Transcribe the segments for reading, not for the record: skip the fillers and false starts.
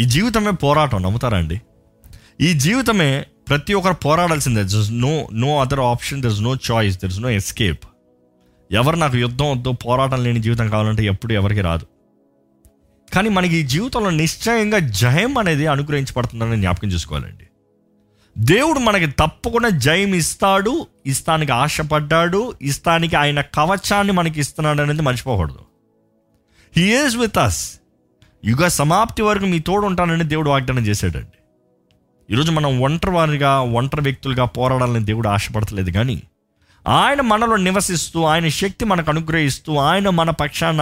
ఈ జీవితమే పోరాటం, నమ్ముతారా అండి? ఈ జీవితమే, ప్రతి ఒక్కరు పోరాడాల్సిందే. There is no other option, there is no choice, there is no escape. ఎవరు నాకు యుద్ధం వద్దు, పోరాటం లేని జీవితం కావాలంటే ఎప్పుడు ఎవరికి రాదు. కానీ మనకి ఈ జీవితంలో నిశ్చయంగా జయం అనేది అనుగ్రహించబడుతుందని జ్ఞాపకం చేసుకోవాలండి. దేవుడు మనకి తప్పకుండా జయం ఇస్తాడు, ఇస్తానికి ఆశపడ్డాడు, ఇస్తానికి ఆయన కవచాన్ని మనకి ఇస్తున్నాడు అనేది మర్చిపోకూడదు. He is with us. యుగ సమాప్తి వరకు మీ తోడు ఉంటానని దేవుడు వాగ్దానం చేశాడండి. ఈరోజు మనం ఒంటరి వ్యక్తులుగా పోరాడాలని దేవుడు ఆశపడతలేదు. కానీ ఆయన మనలో నివసిస్తూ, ఆయన శక్తి మనకు అనుగ్రహిస్తూ, ఆయన మన పక్షాన,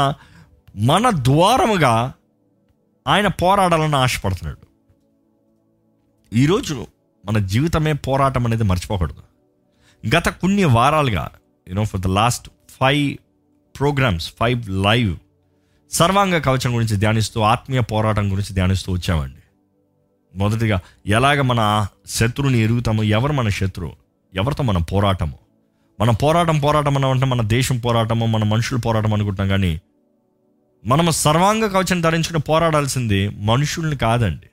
మన ద్వారముగా ఆయన పోరాడాలని ఆశపడుతున్నాడు. ఈరోజు మన జీవితమే పోరాటం అనేది మర్చిపోకూడదు. గత కొన్ని వారాలుగా for the last 5 programmes 5 live సర్వాంగ కవచం గురించి ధ్యానిస్తూ, ఆత్మీయ పోరాటం గురించి ధ్యానిస్తూ వచ్చామండి. మొదటిగా ఎలాగ మన శత్రువుని ఎరుగుతాము, ఎవరు మన శత్రువు, ఎవరితో మన పోరాటము. మన పోరాటం అన్నమంటే మన దేశం పోరాటము, మన మనుషుల పోరాటం అనుకుంటున్నాం. కానీ మనము సర్వాంగ కవచం ధరించుకుని పోరాడాల్సింది మనుషుల్ని కాదండి,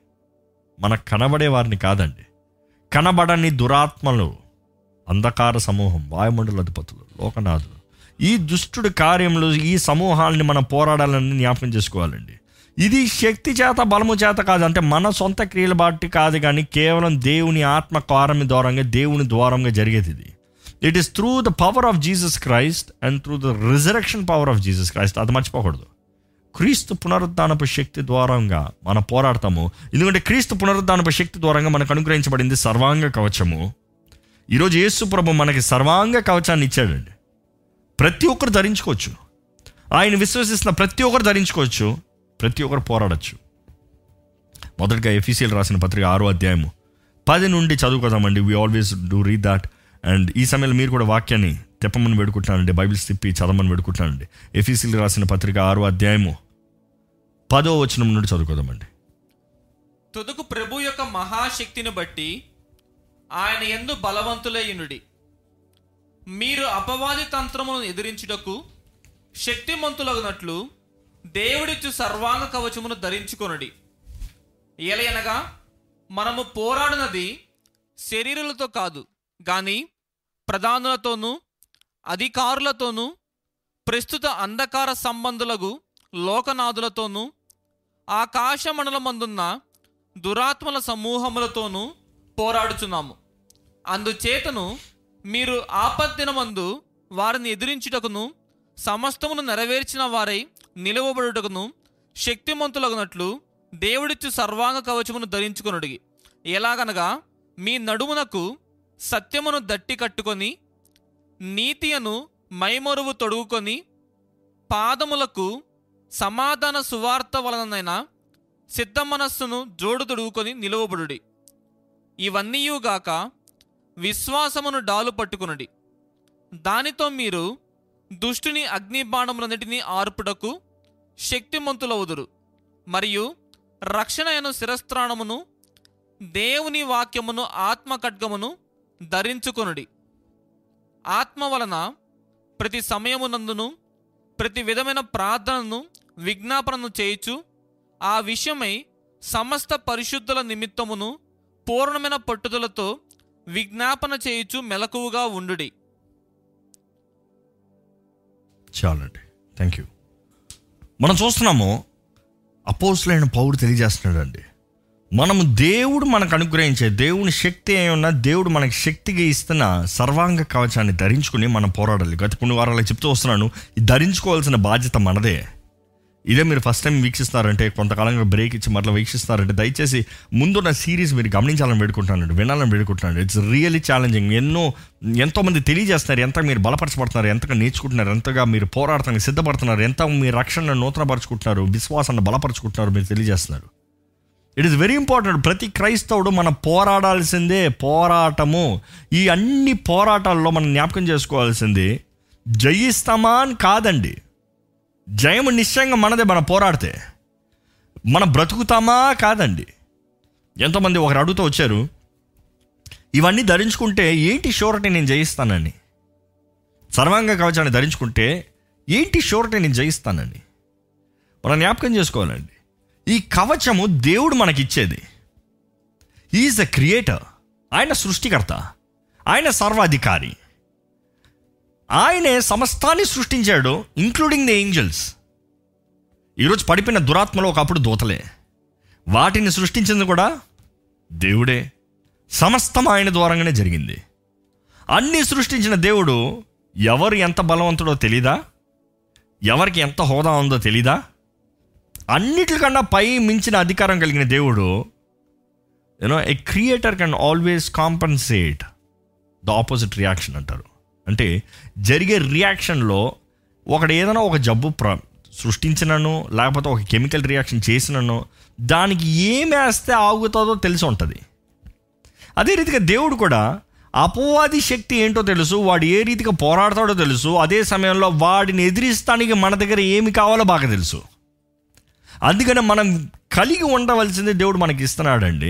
మనకు కనబడే వారిని కాదండి, కనబడని దురాత్మలు, అంధకార సమూహం, వాయుమండల అధిపతులు, లోకనాథులు, ఈ దుష్టుడి కార్యంలో ఈ సమూహాలని మనం పోరాడాలని జ్ఞాపకం చేసుకోవాలండి. ఇది శక్తి చేత, బలము చేత కాదు, అంటే మన సొంత క్రియల బట్టి కాదు, కానీ కేవలం దేవుని ఆత్మ కార్యం ద్వారంగా, దేవుని ద్వారంగా జరిగేది ఇది. It is through the power of Jesus Christ and through the resurrection power of Jesus Christ. అది మర్చిపోకూడదు. క్రీస్తు పునరుద్ధానపు శక్తి ద్వారంగా మనం పోరాడతాము. ఎందుకంటే క్రీస్తు పునరుద్ధానపు శక్తి ద్వారంగా మనకు అనుగ్రహించబడింది సర్వాంగ కవచము. ఈరోజు యేసు ప్రభు మనకి సర్వాంగ కవచాన్ని ఇచ్చాడండి. ప్రతి ఒక్కరు ధరించుకోవచ్చు, ఆయన విశ్వసిస్తున్న ప్రతి ఒక్కరు ధరించుకోవచ్చు, ప్రతి ఒక్కరు పోరాడచ్చు. మొదటిగా ఎఫీసీలు రాసిన పత్రిక 6వ అధ్యాయం 10 నుండి చదువుకోదామండి. We always do read that. And ఈ సమయంలో మీరు కూడా వాక్యాన్ని తెప్పమని పెడుకుంటున్నానండి, బైబిల్స్ తిప్పి చదవమని పెడుకుంటున్నానండి. ఎఫీసీలు రాసిన పత్రిక 6వ అధ్యాయం 10వ వచనం నుండి చదువుకోదామండి. తుదకు ప్రభు యొక్క మహాశక్తిని బట్టి ఆయన యందు బలవంతులైయునుడి, మీరు అపవాది తంత్రములను ఎదిరించుటకు శక్తిమంతులగునట్లు దేవుడిచ్చు సర్వాంగ కవచమును ధరించుకొనుడి. ఎలయనగా మనము పోరాడినది శరీరులతో కాదు, కానీ ప్రధానులతోనూ అధికారులతోనూ ప్రస్తుత అంధకార సంబంధులకు లోకనాథులతోనూ ఆకాశ మండలమందున్న దురాత్మల సమూహములతోనూ పోరాడుచున్నాము. అందుచేతను మీరు ఆపద్దినమందు వారిని ఎదిరించుటకును సమస్తమును నెరవేర్చిన వారై నిలువబడుటకును శక్తిమంతులగునట్లు దేవుడిచ్చు సర్వాంగ కవచమును ధరించుకొనుడి. ఎలాగనగా మీ నడుమునకు సత్యమును దట్టి కట్టుకొని, నీతియను మైమరువు తొడుగుకొని, పాదములకు సమాధాన సువార్త వలనైన సిద్ధ మనస్సును జోడు తొడుగుకొని నిలువబడుడి. ఇవన్నీయుగాక విశ్వాసమును డాలు పట్టుకొనుడి. దానితో మీరు దుష్టుని అగ్నిబాణములన్నిటినీ ఆర్పుటకు శక్తిమంతులవుదురు. మరియు రక్షణయను శిరస్త్రాణమును, దేవుని వాక్యమును, ఆత్మఖడ్గమును ధరించుకొనుడి. ఆత్మ వలన ప్రతి సమయమునందును ప్రతి విధమైన ప్రార్థనను విజ్ఞాపనను చేయుచు, ఆ విషయమై సమస్త పరిశుద్ధుల నిమిత్తమును పూర్ణమైన పట్టుదలతో విజ్ఞాపన చేయుచు మెలకువగా ఉండుడి. చాలండి, థ్యాంక్ యూ. మనం చూస్తున్నాము, అపోస్తలుడైన పౌలు తెలియజేస్తున్నాడు అండి, మనము దేవుడు మనకు అనుగ్రహించే, దేవుని శక్తి అయి ఉన్న, దేవుడు మనకు శక్తిగా ఇస్తున్న సర్వాంగ కవచాన్ని ధరించుకుని మనం పోరాడాలి. గత కొన్ని వారాలు చెప్తూ వస్తున్నాను, ఇది ధరించుకోవాల్సిన బాధ్యత మనదే. ఇదే మీరు ఫస్ట్ టైం వీక్షిస్తున్నారంటే, కొంతకాలంగా బ్రేక్ ఇచ్చి మరలా వీక్షిస్తున్నారంటే, దయచేసి ముందున్న సిరీస్ మీరు గమనించాలని పెడుకుంటున్నాను, వినాలని పెడుకుంటున్నాను. It's really challenging. ఎంతోమంది తెలియజేస్తున్నారు, ఎంత మీరు బలపరచబడుతున్నారు, ఎంతగా నేర్చుకుంటున్నారు, ఎంతగా మీరు పోరాడుతున్నారు, సిద్ధపడుతున్నారు, ఎంత మీ రక్షణను నూతనపరుచుకుంటున్నారు, విశ్వాసాన్ని బలపరచుకుంటున్నారు, మీరు తెలియజేస్తున్నారు. It is very important. ప్రతి క్రైస్తవుడు మనం పోరాడాల్సిందే పోరాటము. ఈ అన్ని పోరాటాల్లో మనం జ్ఞాపకం చేసుకోవాల్సింది జయిస్తామా అని కాదండి. జయం నిశ్చయంగా మనదే మనం పోరాడితే. మనం బ్రతుకుతామా కాదండి. ఎంతోమంది ఒకరు అడుగుతూ వచ్చారు, ఇవన్నీ ధరించుకుంటే ఏంటి షూరిటీ నేను జయిస్తానని, సర్వాంగ కవచాన్ని ధరించుకుంటే ఏంటి షూరిటీ నేను జయిస్తానని. మనం జ్ఞాపకం చేసుకోవాలండి, ఈ కవచము దేవుడు మనకిచ్చేది. ఈజ్ ఎ క్రియేటర్, ఆయన సృష్టికర్త, ఆయన సర్వాధికారి, ఆయనే సమస్తాన్ని సృష్టించాడు, ఇంక్లూడింగ్ ది ఏంజల్స్. ఈరోజు పడిపోయిన దురాత్మలో ఒకప్పుడు దూతలే, వాటిని సృష్టించింది కూడా దేవుడే. సమస్తం ఆయన ద్వారంగానే జరిగింది. అన్నీ సృష్టించిన దేవుడు ఎవరు ఎంత బలవంతుడో తెలీదా? ఎవరికి ఎంత హోదా ఉందో తెలీదా? అన్నిటికన్నా పై మించిన అధికారం కలిగిన దేవుడు, you know, a creator can always compensate the opposite reaction అంటారు. అంటే జరిగే రియాక్షన్లో ఒకడు ఏదైనా ఒక జబ్బు సృష్టించినను, లేకపోతే ఒక కెమికల్ రియాక్షన్ చేసినను, దానికి ఏమేస్తే ఆగుతుందో తెలిసి ఉంటుంది. అదే రీతిగా దేవుడు కూడా అపవాది శక్తి ఏంటో తెలుసు, వాడు ఏ రీతిగా పోరాడతాడో తెలుసు, అదే సమయంలో వాడిని ఎదిరిస్తానికి మన దగ్గర ఏమి కావాలో బాగా తెలుసు. అందుకని మనం కలిగి ఉండవలసింది దేవుడు మనకి ఇస్తున్నాడండి.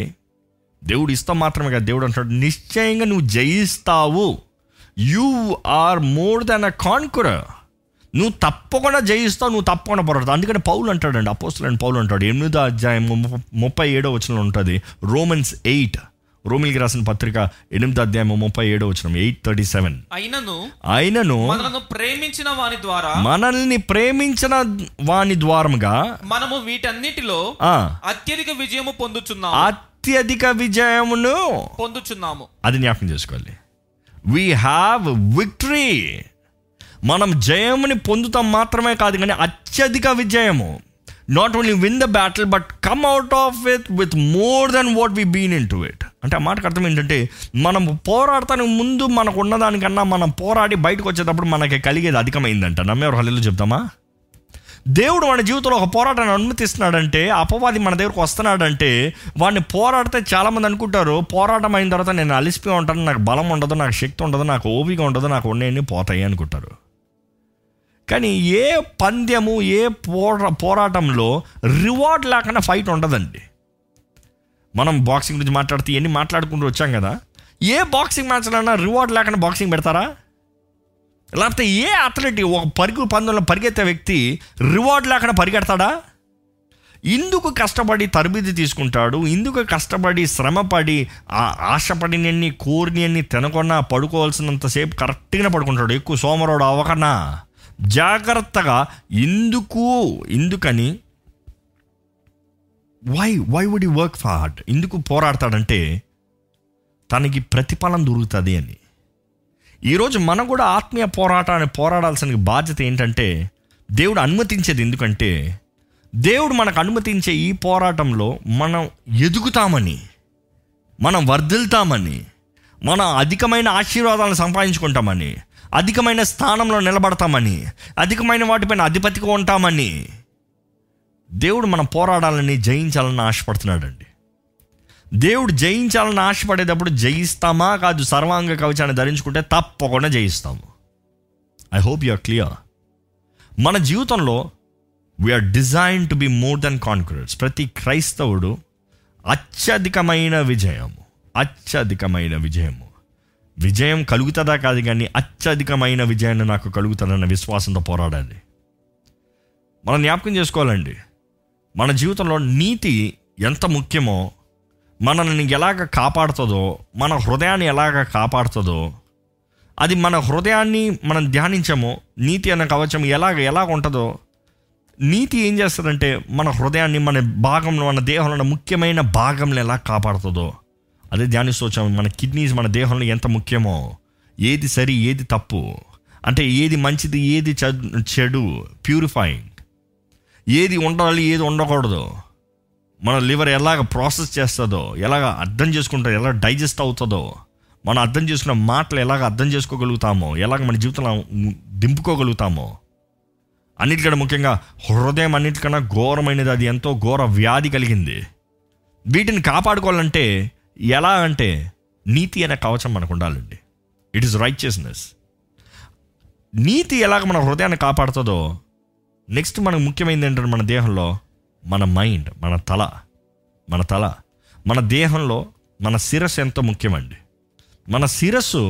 దేవుడు ఇస్తాం మాత్రమే కాదు, దేవుడు అంటాడు నిశ్చయంగా నువ్వు జయిస్తావు. You are more than a conqueror. నువ్వు తప్పకుండా జయిస్తావు, నువ్వు తప్పకుండా పోరాడతావు. అందుకని పౌలు అంటాడండి, అపోస్తలుడైన పౌలు అంటాడు, 8వ అధ్యాయం 37వ వచనంలో ఉంటుంది. రోమన్స్ 8 రోమీయులకు రాసిన పత్రిక 8వ అధ్యాయం 37వ వచనం 8:37. అయినను మనల్ని ప్రేమించిన వాని ద్వారముగా మనము వీటన్నిటిలో అత్యధిక విజయము పొందుచున్నాము. అత్యధిక విజయమును పొందుచున్నాము. అది జ్ఞాపకం చేసుకోవాలి. We have victory. మనం జయముని పొందుతాం మాత్రమే కాదు, కానీ అత్యధిక విజయము. Not only win the battle but come out of it with more than what we been in to it. అంటే ఆ మాటకు అర్థం ఏంటంటే, మనం పోరాడతానికి ముందు మనకు ఉన్నదానికన్నా మనం పోరాడి బయటకు వచ్చేటప్పుడు మనకి కలిగేది అధికమైందంట. నమ్మేవారు హల్లెలూయా చెప్తామా? దేవుడు మన జీవితంలో ఒక పోరాటాన్ని అనుమతిస్తున్నాడంటే, అపవాది మన దగ్గరకు వస్తున్నాడంటే, వాడిని పోరాడితే చాలామంది అనుకుంటారు, పోరాటం అయిన తర్వాత నేను అలిసిపోయి ఉంటాను, నాకు బలం ఉండదు, నాకు శక్తి ఉండదు, నాకు ఓపిక ఉండదు, నాకు ఉన్నాయని పోతాయి అనుకుంటారు. కానీ ఏ పంద్యము, ఏ పోరాటంలో రివార్డ్ లేకుండా ఫైట్ ఉండదండి. మనం బాక్సింగ్ గురించి మాట్లాడితే ఇవన్నీ మాట్లాడుకుంటూ వచ్చాం కదా. ఏ బాక్సింగ్ మ్యాచ్లైనా రివార్డ్ లేకుండా బాక్సింగ్ పెడతారా? లేకపోతే ఏ అథ్లెట్ ఒక పందెంలో పరిగెత్తే వ్యక్తి రివార్డ్ లేకుండా పరిగెడతాడా? ఇందుకు కష్టపడి తరబిది తీసుకుంటాడు, ఇందుకు కష్టపడి శ్రమపడి ఆశపడినన్ని కోరినన్ని తినకుండా పడుకోవాల్సినంతసేపు కరెక్ట్గా పడుకుంటాడు. ఎక్కువ సోమరోడు అవకనా జాగ్రత్తగా. ఎందుకని why would you work for hard? ఎందుకు పోరాడతాడంటే తనకి ప్రతిఫలం దొరుకుతుంది అని. ఈరోజు మనం కూడా ఆత్మీయ పోరాటాన్ని పోరాడాల్సిన బాధ్యత ఏంటంటే, దేవుడు అనుమతించేది ఎందుకంటే దేవుడు మనకు అనుమతించే ఈ పోరాటంలో మనం ఎదుగుతామని, మనం వర్ధిల్తామని, మనం అధికమైన ఆశీర్వాదాలను సంపాదించుకుంటామని, అధికమైన స్థానంలో నిలబడతామని, అధికమైన వాటిపైన అధిపతిగా ఉంటామని దేవుడు మనం పోరాడాలని, జయించాలని ఆశపడుతున్నాడు అండి. దేవుడు జయించాలని ఆశపడేటప్పుడు జయిస్తామా? కాదు. సర్వాంగ కవచాన్ని ధరించుకుంటే తప్పకుండా జయిస్తాము. I hope you are clear. మన జీవితంలో we are design to be more than conquerors. ప్రతి క్రైస్తవుడు అత్యధికమైన విజయము విజయం కలుగుతుందా? కాదు, కానీ అత్యధికమైన విజయాన్ని నాకు కలుగుతుందన్న విశ్వాసంతో పోరాడాలి. మనం జ్ఞాపకం చేసుకోవాలండి, మన జీవితంలో నీతి ఎంత ముఖ్యమో, మనల్ని ఎలాగ కాపాడుతుందో, మన హృదయాన్ని ఎలాగ కాపాడుతుందో, అది మన హృదయాన్ని మనం ధ్యానించమో, నీతి అనే కవచం ఎలాగ ఉంటుందో, నీతి ఏం చేస్తుందంటే మన హృదయాన్ని, మన భాగంలో, మన దేహంలో ముఖ్యమైన భాగంలో ఎలా కాపాడుతుందో అదే ధ్యానిస్తూ వచ్చాము. మన కిడ్నీస్ మన దేహంలో ఎంత ముఖ్యమో, ఏది సరి ఏది తప్పు, అంటే ఏది మంచిది ఏది చెడు, ప్యూరిఫైయింగ్, ఏది ఉండాలి ఏది ఉండకూడదు, మన లివర్ ఎలాగ ప్రాసెస్ చేస్తుందో, ఎలాగ అర్థం చేసుకుంటుందో, ఎలా డైజెస్ట్ అవుతుందో, మనం అర్థం చేసుకున్న మాటలు ఎలాగ అర్థం చేసుకోగలుగుతామో, ఎలాగ మన జీవితంలో దింపుకోగలుగుతామో, అన్నిటికన్నా ముఖ్యంగా హృదయం అన్నిటికన్నా ఘోరమైనది, అది ఎంతో ఘోర వ్యాధి కలిగింది. వీటిని కాపాడుకోవాలంటే ఎలా అంటే నీతి అనే కవచం మనకు ఉండాలండి. It is righteousness. నీతి ఎలాగ మన హృదయాన్ని కాపాడుతుందో, నెక్స్ట్ మనకు ముఖ్యమైనది ఏంటంటే మన దేహంలో మన మైండ్, మన తల మన దేహంలో మన శిరస్సు ఎంతో ముఖ్యమండి. మన శిరస్సు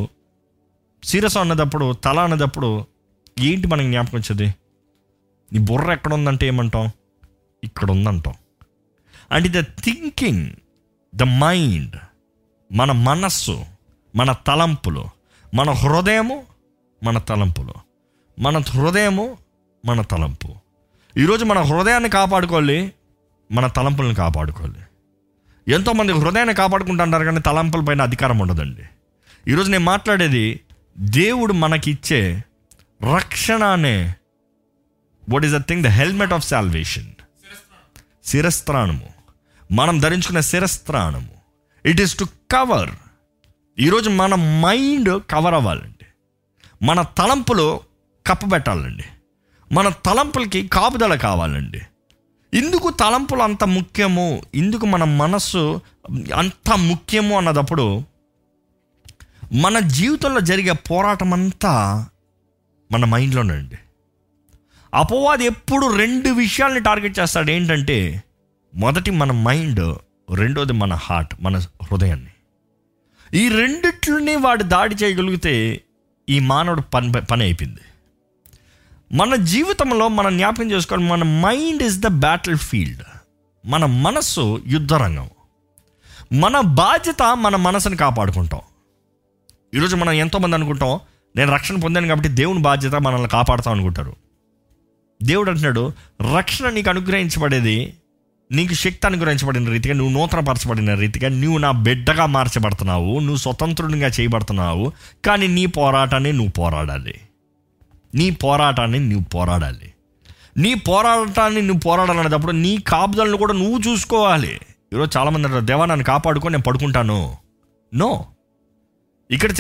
అన్నదప్పుడు, తల అన్నదప్పుడు ఏంటి మనకి జ్ఞాపకం వచ్చేది? నీ బుర్ర ఎక్కడ ఉందంటే ఏమంటాం? ఇక్కడ ఉందంటాం. And the thinking, the mind, మన మనస్సు, మన తలంపులు, మన హృదయము, మన తలంపులు, మన హృదయము, మన తలంపు. ఈరోజు మన హృదయాన్ని కాపాడుకోవాలి, మన తలంపులను కాపాడుకోవాలి. ఎంతోమంది హృదయాన్ని కాపాడుకుంటుంటారు కానీ తలంపుల పైన అధికారం ఉండదండి. ఈరోజు నేను మాట్లాడేది దేవుడు మనకిచ్చే రక్షణ అనే what is the thing, the helmet of salvation, శిరస్త్రాణము, మనం ధరించుకునే శిరస్త్రాణము. It is to cover. ఈరోజు మన మైండ్ కవర్ అవ్వాలండి, మన తలంపులు కప్పబెట్టాలండి, మన తలంపులకి కాపుదల కావాలండి. ఇందుకు తలంపులు అంత ముఖ్యము, ఇందుకు మన మనస్సు అంత ముఖ్యము అన్నదప్పుడు మన జీవితంలో జరిగే పోరాటం అంతా మన మైండ్లోనండి. అపవాది ఎప్పుడు రెండు విషయాల్ని టార్గెట్ చేస్తాడు. ఏంటంటే మొదటి మన మైండ్, రెండోది మన హార్ట్, మన హృదయాన్ని. ఈ రెండిట్లని వాడు దాడి చేయగలిగితే ఈ మానవుడు పని అయిపోయింది. మన జీవితంలో మనం జ్ఞాపకం చేసుకోవాలి, మన mind is the battle field, మన మనస్సు యుద్ధరంగం. మన బాధ్యత మన మనసుని కాపాడుకుంటాం. ఈరోజు మనం ఎంతోమంది అనుకుంటాం, నేను రక్షణ పొందాను కాబట్టి దేవుని బాధ్యత మనల్ని కాపాడుతాం అనుకుంటారు. దేవుడు అంటున్నాడు, రక్షణ నీకు అనుగ్రహించబడేది, నీకు శక్తి అనుగ్రహించబడిన రీతిగా, నువ్వు నూతనపరచబడిన రీతిగా, నువ్వు నా బిడ్డగా మార్చబడుతున్నావు, నువ్వు స్వతంత్రునిగా చేయబడుతున్నావు. కానీ నీ పోరాటాన్ని నువ్వు పోరాడాలి. నీ పోరాటాన్ని నువ్వు పోరాడాలనేటప్పుడు నీ కాపుదలను కూడా నువ్వు చూసుకోవాలి. ఈరోజు చాలామంది అంటారు, దేవా నన్ను కాపాడుకొని నేను పడుకుంటాను. నో, ఇక్కడ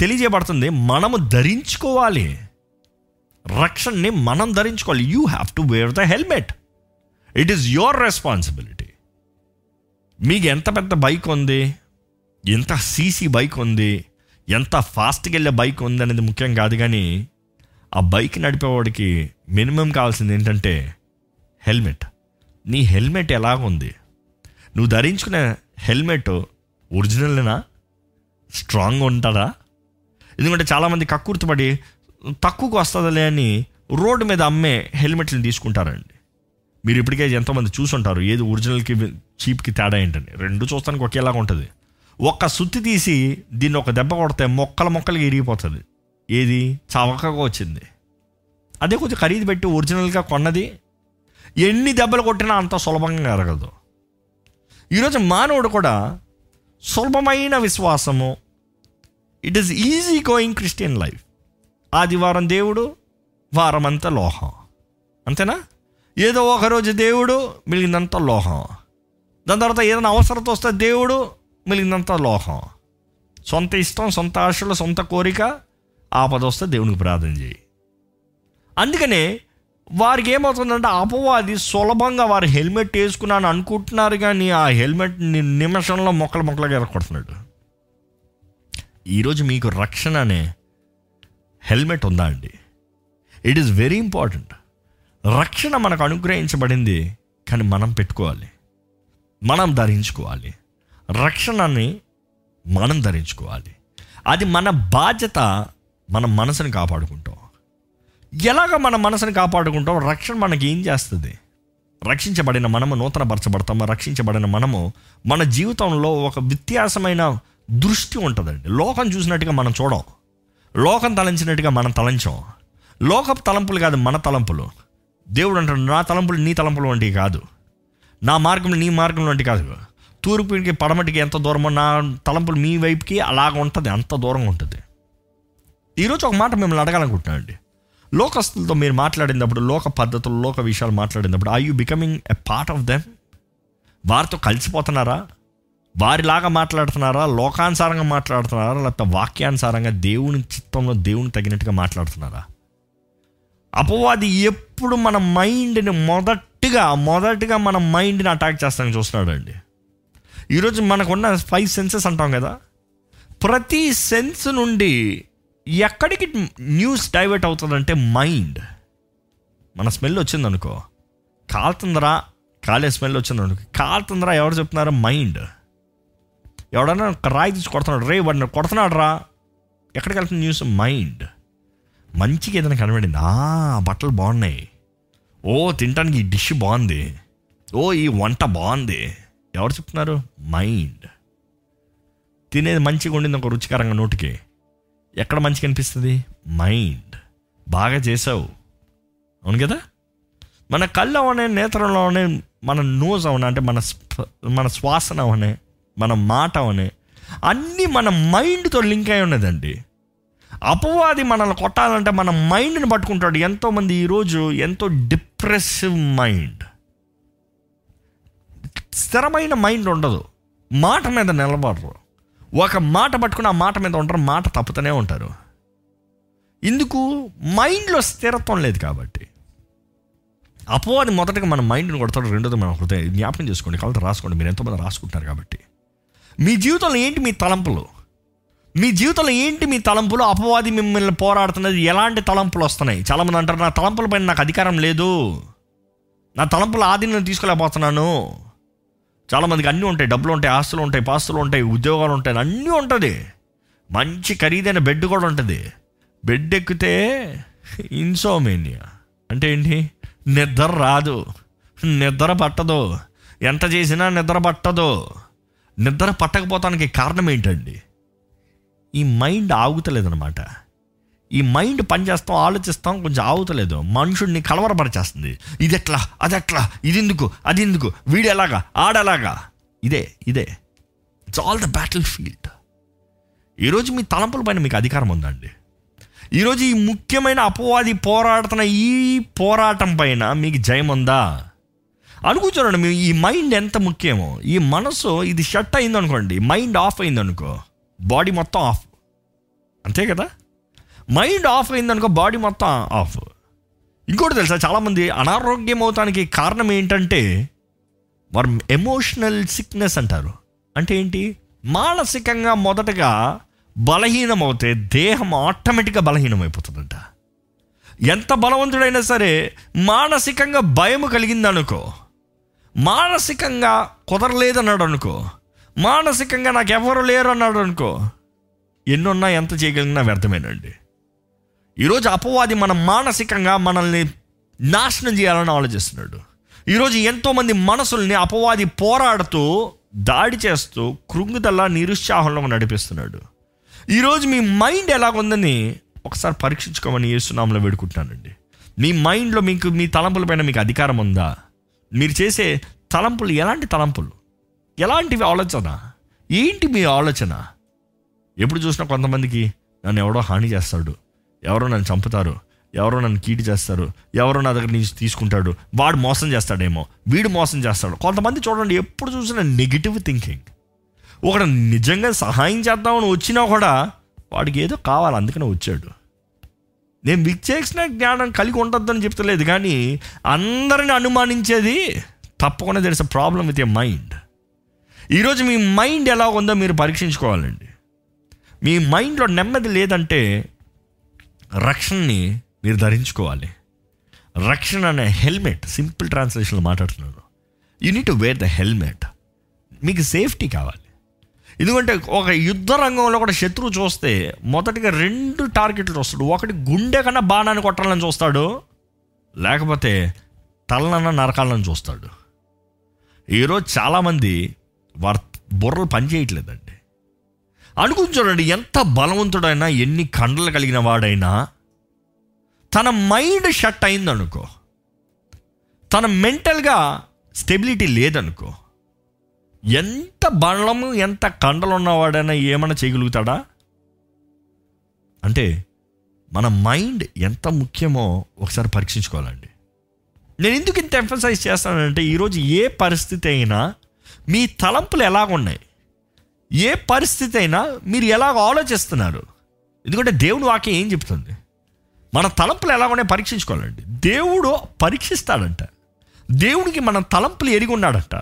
తెలియజేయబడుతుంది మనము ధరించుకోవాలి రక్షణని, మనం ధరించుకోవాలి. You have to wear the helmet. It is your responsibility. మీకు ఎంత పెద్ద బైక్ ఉంది, ఎంత సీసీ బైక్ ఉంది, ఎంత ఫాస్ట్గా వెళ్ళే బైక్ ఉంది అనేది ముఖ్యం కాదు. కానీ ఆ బైక్ నడిపేవాడికి మినిమం కావాల్సింది ఏంటంటే హెల్మెట్. నీ హెల్మెట్ ఎలాగుంది? నువ్వు ధరించుకునే హెల్మెట్ ఒరిజినల్నా, స్ట్రాంగ్ ఉంటుందా? ఎందుకంటే చాలామంది కక్కుర్తిపడి తక్కువకు వస్తుందిలే అని రోడ్డు మీద అమ్మే హెల్మెట్లు తీసుకుంటారండి. మీరు ఇప్పటికే ఎంతోమంది చూసుంటారు, ఏది ఒరిజినల్కి చీప్కి తేడా ఏంటని. రెండు చూస్తానికి ఒకేలాగా ఉంటుంది. ఒక్క సుత్తి తీసి దీన్ని ఒక దెబ్బ కొడితే మొక్కలుగా ఇరిగిపోతుంది. ఏది చవకగా వచ్చింది, అదే కొంచెం ఖరీదు పెట్టి ఒరిజినల్గా కొన్నది ఎన్ని దెబ్బలు కొట్టినా అంత సులభంగా ఎరగదు. ఈరోజు మానవుడు కూడా సులభమైన విశ్వాసము. It is easy going Christian life. ఆదివారం దేవుడు, వారమంతా లోహం, అంతేనా? ఏదో ఒకరోజు దేవుడు, మిగిలినంత లోహం. దాని తర్వాత ఏదైనా అవసరత వస్తే దేవుడు, మిగిలినంత లోహం. సొంత ఇష్టం, సొంత ఆశలు, సొంత కోరిక, ఆపద వస్తే దేవునికి ప్రార్థన చేయి. అందుకనే వారికి ఏమవుతుందంటే అపవాది సులభంగా వారు హెల్మెట్ వేసుకున్నాను అనుకుంటున్నారు, కానీ ఆ హెల్మెట్ నిమిషంలో మొక్కలుగా ఎరగొడుతున్నాడు. ఈరోజు మీకు రక్షణ అనే హెల్మెట్ ఉందా అండి? It is very important. రక్షణ మనకు అనుగ్రహించబడింది, కానీ మనం పెట్టుకోవాలి, మనం ధరించుకోవాలి. రక్షణని మనం ధరించుకోవాలి. అది మన బాధ్యత. మన మనసుని కాపాడుకుంటాం. ఎలాగ మన మనసుని కాపాడుకుంటాం? రక్షణ మనకి ఏం చేస్తుంది? రక్షించబడిన మనము నూతనపరచబడతాము. రక్షించబడిన మనము మన జీవితంలో ఒక వ్యత్యాసమైన దృష్టి ఉంటుందండి. లోకం చూసినట్టుగా మనం చూడం, లోకం తలంచినట్టుగా మనం తలంచాం. లోకపు తలంపులు కాదు మన తలంపులు. దేవుడు అంటాడు, నా తలంపులు నీ తలంపులు వంటివి కాదు, నా మార్గం నీ మార్గం వంటి కాదు. తూర్పుకి పడమటికి ఎంత దూరమో నా తలంపులు మీ వైపుకి అలాగ ఉంటుంది, అంత దూరంగా ఉంటుంది. ఈరోజు ఒక మాట మిమ్మల్ని అడగాలనుకుంటున్నాను అండి. లోకస్తులతో మీరు మాట్లాడినప్పుడు, లోక పద్ధతులు, లోక విషయాలు మాట్లాడినప్పుడు, are you becoming a part of them? వారితో కలిసిపోతున్నారా? వారిలాగా మాట్లాడుతున్నారా? లోకానుసారంగా మాట్లాడుతున్నారా? లేకపోతే వాక్యానుసారంగా దేవుని చిత్తంలో దేవుని తగినట్టుగా మాట్లాడుతున్నారా? అపవాది ఎప్పుడు మన మైండ్ని మొదటిగా మన మైండ్ని అటాక్ చేస్తానని చూస్తున్నాడు అండి. ఈరోజు మనకున్న 5 సెన్సెస్ అంటాం కదా, ప్రతి సెన్స్ నుండి ఎక్కడికి న్యూస్ డైవర్ట్ అవుతుందంటే మైండ్. మన స్మెల్ వచ్చిందనుకో, కాలుతుందరా, కాలే స్మెల్ వచ్చిందనుకో, కాలుతుందరా ఎవరు చెప్తున్నారో మైండ్. ఎవడన్నా రాయి తీసి కొడుతున్నాడు, రే వాడిని కొడుతున్నాడు రా, ఎక్కడికి వెళ్తుంది న్యూస్? మైండ్. మంచిగా ఏదైనా కనబడింది, బట్టలు బాగున్నాయి, ఓ తినడానికి ఈ డిష్ బాగుంది, ఓ ఈ వంట బాగుంది ఎవరు చెప్తున్నారు? మైండ్. తినేది మంచిగా ఉండింది ఒక రుచికరంగా నోటికి, ఎక్కడ మంచిగా అనిపిస్తుంది? మైండ్. బాగా చేసావు, అవును కదా. మన కళ్ళు అవనే, నేత్రంలో అవనే, మన నోజ్ అవనే, అంటే మన శ్వాసన అవనే, మన మాట అవనే, అన్నీ మన మైండ్తో లింక్ అయి ఉన్నదండి. అపవాది మనల్ని కొట్టాలంటే మన మైండ్ని పట్టుకుంటాడు. ఎంతోమంది ఈరోజు ఎంతో డిప్రెసివ్ మైండ్, స్థిరమైన మైండ్ ఉండదు, మాట మీద నిలబడరు, ఒక మాట పట్టుకుని ఆ మాట మీద ఉంటారు, మాట తప్పుతూనే ఉంటారు. ఎందుకు? మైండ్లో స్థిరత్వం లేదు కాబట్టి. అపవాది మొదటగా మన మైండ్ని కొడతాడు, రెండోది మన హృదయం. జ్ఞాపకం చేసుకోండి, కాబట్టి రాసుకోండి, మీరు ఎంతోమంది రాసుకుంటున్నారు కాబట్టి. మీ జీవితంలో ఏంటి మీ తలంపులు? మీ జీవితంలో ఏంటి మీ తలంపులు? అపవాది మిమ్మల్ని పోరాడుతున్నది, ఎలాంటి తలంపులు వస్తున్నాయి? చాలామంది అంటారు నా తలంపుల పైన నాకు అధికారం లేదు, నా తలంపుల ఆధీనం తీసుకోలేకపోతున్నాను. చాలామందికి అన్నీ ఉంటాయి, డబ్బులు ఉంటాయి, ఆస్తులు ఉంటాయి, పాస్తులు ఉంటాయి, ఉద్యోగాలు ఉంటాయి, అన్నీ ఉంటుంది, మంచి ఖరీదైన బెడ్ కూడా ఉంటుంది. బెడ్ ఎక్కితే ఇన్సోమేనియా అంటే ఏంటి? నిద్ర రాదు, నిద్ర పట్టదు, ఎంత చేసినా నిద్ర పట్టదు. నిద్ర పట్టకపోతానికి కారణం ఏంటండి? ఈ మైండ్ ఆగుతలేదనమాట. ఈ మైండ్ పనిచేస్తాం, ఆలోచిస్తాం, కొంచెం ఆగుతలేదు, మనుషుడిని కలవరపరిచేస్తుంది. ఇది ఎట్లా, అది ఎట్లా, ఇది ఎందుకు, అది ఎందుకు, వీడు ఎలాగా, ఆడలాగా, ఇదే it's all the battle field. ఈరోజు మీ తలంపుల పైన మీకు అధికారం ఉందండి. ఈరోజు ఈ ముఖ్యమైన అపవాది పోరాడుతున్న ఈ పోరాటం పైన మీకు జయం ఉందా? అనుకుంటున్నాడు మేము ఈ మైండ్ ఎంత ముఖ్యమో. ఈ మనసు ఇది షట్ అయిందనుకోండి, మైండ్ ఆఫ్ అయిందనుకో, బాడీ మొత్తం ఆఫ్, అంతే కదా. మైండ్ ఆఫ్ అయిందనుకో, బాడీ మొత్తం ఆఫ్. ఇంకోటి తెలుసా, చాలామంది అనారోగ్యం అవటానికి కారణం ఏంటంటే వారు ఎమోషనల్ సిక్నెస్ అంటారు. అంటే ఏంటి? మానసికంగా మొదటగా బలహీనం అవుతే దేహం ఆటోమేటిక్గా బలహీనం అయిపోతుందంట. ఎంత బలవంతుడైనా సరే మానసికంగా భయం కలిగిందనుకో, మానసికంగా కుదరలేదన్నాడు అనుకో, మానసికంగా నాకెవరు లేరు అన్నాడు అనుకో, ఎన్నున్నా ఎంత చేయగలిగినా వ్యర్థమేనండి. ఈరోజు అపవాది మనం మానసికంగా మనల్ని నాశనం చేయాలని ఆలోచిస్తున్నాడు. ఈరోజు ఎంతోమంది మనసుల్ని అపవాది పోరాడుతూ దాడి చేస్తూ కృంగుదల నిరుత్సాహంలో నడిపిస్తున్నాడు. ఈరోజు మీ మైండ్ ఎలాగుందని ఒకసారి పరీక్షించుకోమని యేసునామములో వేడుకుంటున్నానండి. మీ మైండ్లో మీకు మీ తలంపుల పైన మీకు అధికారం ఉందా? మీరు చేసే తలంపులు ఎలాంటి తలంపులు, ఎలాంటివి ఆలోచన, ఏంటి మీ ఆలోచన? ఎప్పుడు చూసినా కొంతమందికి నన్ను ఎవడో హాని చేస్తాడు, ఎవరో నన్ను చంపుతారు, ఎవరో నన్ను కీడు చేస్తారు, ఎవరో నా దగ్గర నుంచి తీసుకుంటాడు, వాడు మోసం చేస్తాడేమో, వీడు మోసం చేస్తాడు. కొంతమంది చూడండి ఎప్పుడు చూసినా నెగిటివ్ థింకింగ్. ఒకడు నిజంగా సహాయం చేద్దామని వచ్చినా కూడా వాడికి ఏదో కావాలి అందుకనే వచ్చాడు. నేను విచ్చేసిన జ్ఞానం కలిగి ఉంటుందని చెప్తలేదు, కానీ అందరిని అనుమానించేది తప్పకుండా there is a problem with your mind. ఈరోజు మీ మైండ్ ఎలా ఉందో మీరు పరీక్షించుకోవాలండి. మీ మైండ్లో నెమ్మది లేదంటే రక్షణని మీరు ధరించుకోవాలి. రక్షణ అనే హెల్మెట్, సింపుల్ ట్రాన్స్లేషన్లో మాట్లాడుతున్నాను, you need to wear the helmet. మీకు సేఫ్టీ కావాలి. ఎందుకంటే ఒక యుద్ధ రంగంలో కూడా శత్రువు చూస్తే మొదటిగా రెండు టార్గెట్లు వస్తాడు. ఒకటి గుండె కన్నా బాణాన్ని కొట్టాలని చూస్తాడు, లేకపోతే తలనన్న నరకాలని చూస్తాడు. ఈరోజు చాలామంది వారి బుర్రలు పనిచేయట్లేదండి. అనుకుని చూడండి, ఎంత బలవంతుడైనా ఎన్ని కండలు కలిగిన వాడైనా తన మైండ్ షట్ అయిందనుకో, తన మెంటల్గా స్టెబిలిటీ లేదనుకో, ఎంత బలము ఎంత కండలు ఉన్నవాడైనా ఏమైనా చేయగలుగుతాడా? అంటే మన మైండ్ ఎంత ముఖ్యమో ఒకసారి పరీక్షించుకోవాలండి. నేను ఎందుకు ఇంత ఎంఫసైజ్ చేస్తానంటే, ఈరోజు ఏ పరిస్థితి అయినా మీ తలంపులు ఎలాగున్నాయి, ఏ పరిస్థితి అయినా మీరు ఎలాగ ఆలోచిస్తున్నారు? ఎందుకంటే దేవుని వాక్యం ఏం చెప్తుంది? మన తలంపులు ఎలాగున్నాయి పరీక్షించుకోవాలండి. దేవుడు పరీక్షిస్తాడంట. దేవునికి మన తలంపులు ఎరిగి ఉన్నాడంట.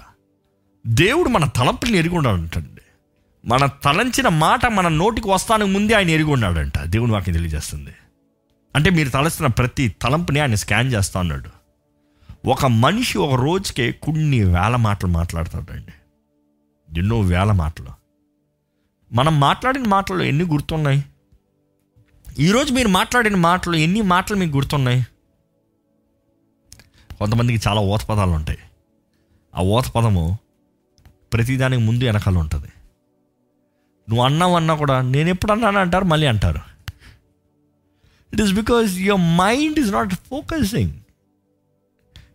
దేవుడు మన తలంపులను ఎరిగి ఉన్నాడంటండి. మన తలంచిన మాట మన నోటికి వస్తానికి ముందే ఆయన ఎరిగి ఉన్నాడంట. దేవుని వాక్యం తెలియజేస్తుంది. అంటే మీరు తలచిన ప్రతి తలంపుని ఆయన స్కాన్ చేస్తా ఉన్నాడు. ఒక మనిషి ఒక రోజుకే కొన్ని వేల మాటలు మాట్లాడతాడండి, ఎన్నో వేల మాటలు. మనం మాట్లాడిన మాటలు ఎన్ని గుర్తున్నాయి? ఈరోజు మీరు మాట్లాడిన మాటలు ఎన్ని మాటలు మీకు గుర్తున్నాయి? కొంతమందికి చాలా ఓతపదాలు ఉంటాయి, ఆ ఓత పదము ప్రతిదానికి ముందు వెనకాల ఉంటుంది. నువ్వు అన్నావన్నా కూడా నేను ఎప్పుడు అన్నాను అంటారు, మళ్ళీ అంటారు. It is because your mind is not focusing.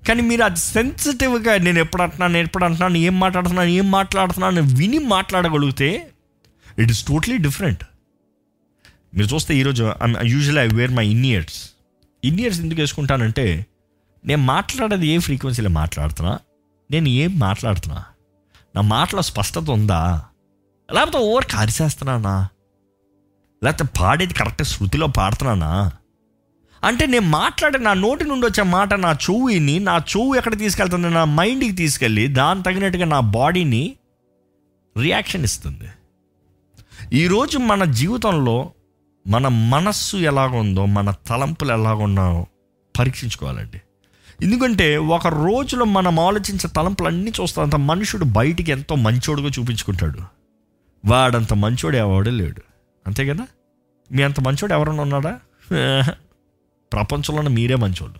కానీ మీరు అది సెన్సిటివ్గా నేను ఎప్పుడు అంటున్నాను ఏం మాట్లాడుతున్నాను విని మాట్లాడగలిగితే ఇట్ ఈస్ టోటలీ డిఫరెంట్. మీరు చూస్తే ఈరోజు usually I wear my in ears ఎందుకు వేసుకుంటానంటే, నేను మాట్లాడేది ఏ ఫ్రీక్వెన్సీలో మాట్లాడుతున్నా, నేను ఏం మాట్లాడుతున్నా, నా మాటలో స్పష్టత ఉందా, లేకపోతే ఓవర్ కారిసేస్తున్నానా, లేకపోతే పాడేది కరెక్ట్ శృతిలో పాడుతున్నానా అంటే, నేను మాట్లాడే నా నోటి నుండి వచ్చే మాట నా చెవు ఎక్కడ తీసుకెళ్తుంది, నా మైండ్కి తీసుకెళ్ళి దాని తగినట్టుగా నా బాడీని రియాక్షన్ ఇస్తుంది. ఈరోజు మన జీవితంలో మన మనస్సు ఎలాగుందో, మన తలంపులు ఎలాగున్నాయో పరీక్షించుకోవాలండి. ఎందుకంటే ఒక రోజులో మనం ఆలోచించే తలంపులు అన్నీ చూస్తానంత మనుషుడు బయటికి ఎంతో మంచోడుగా చూపించుకుంటాడు, వాడంత మంచోడు ఎవడో లేడు. అంతే కదా, మీ అంత మంచోడు ఎవరన్నా ఉన్నాడా? ప్రపంచంలోనే మీరే మంచోళ్ళు.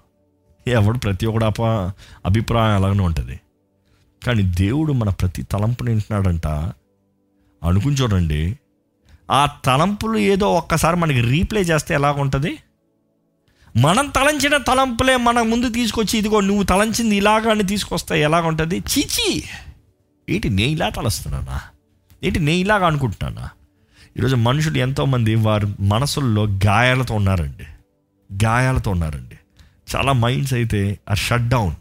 ఎవడు ప్రతి ఒక్కడు అభిప్రాయం అలాగనే ఉంటుంది. కానీ దేవుడు మన ప్రతి తలంపుని వింటున్నాడంట. అనుకుని చూడండి, ఆ తలంపులు ఏదో ఒక్కసారి మనకి రీప్లే చేస్తే ఎలాగ ఉంటుంది. మనం తలంచిన తలంపులే మన ముందు తీసుకొచ్చి ఇదిగో నువ్వు తలంచింది ఇలాగ అని తీసుకొస్తే ఎలాగ ఉంటుంది. చీచి ఏంటి నేను ఇలా తలస్తున్నానా, ఏంటి నేను ఇలాగ అనుకుంటున్నానా. ఈరోజు మనుషులు ఎంతోమంది వారి మనసుల్లో గాయాలతో ఉన్నారండి. చాలా మైండ్స్ అయితే ఆ షట్ డౌన్,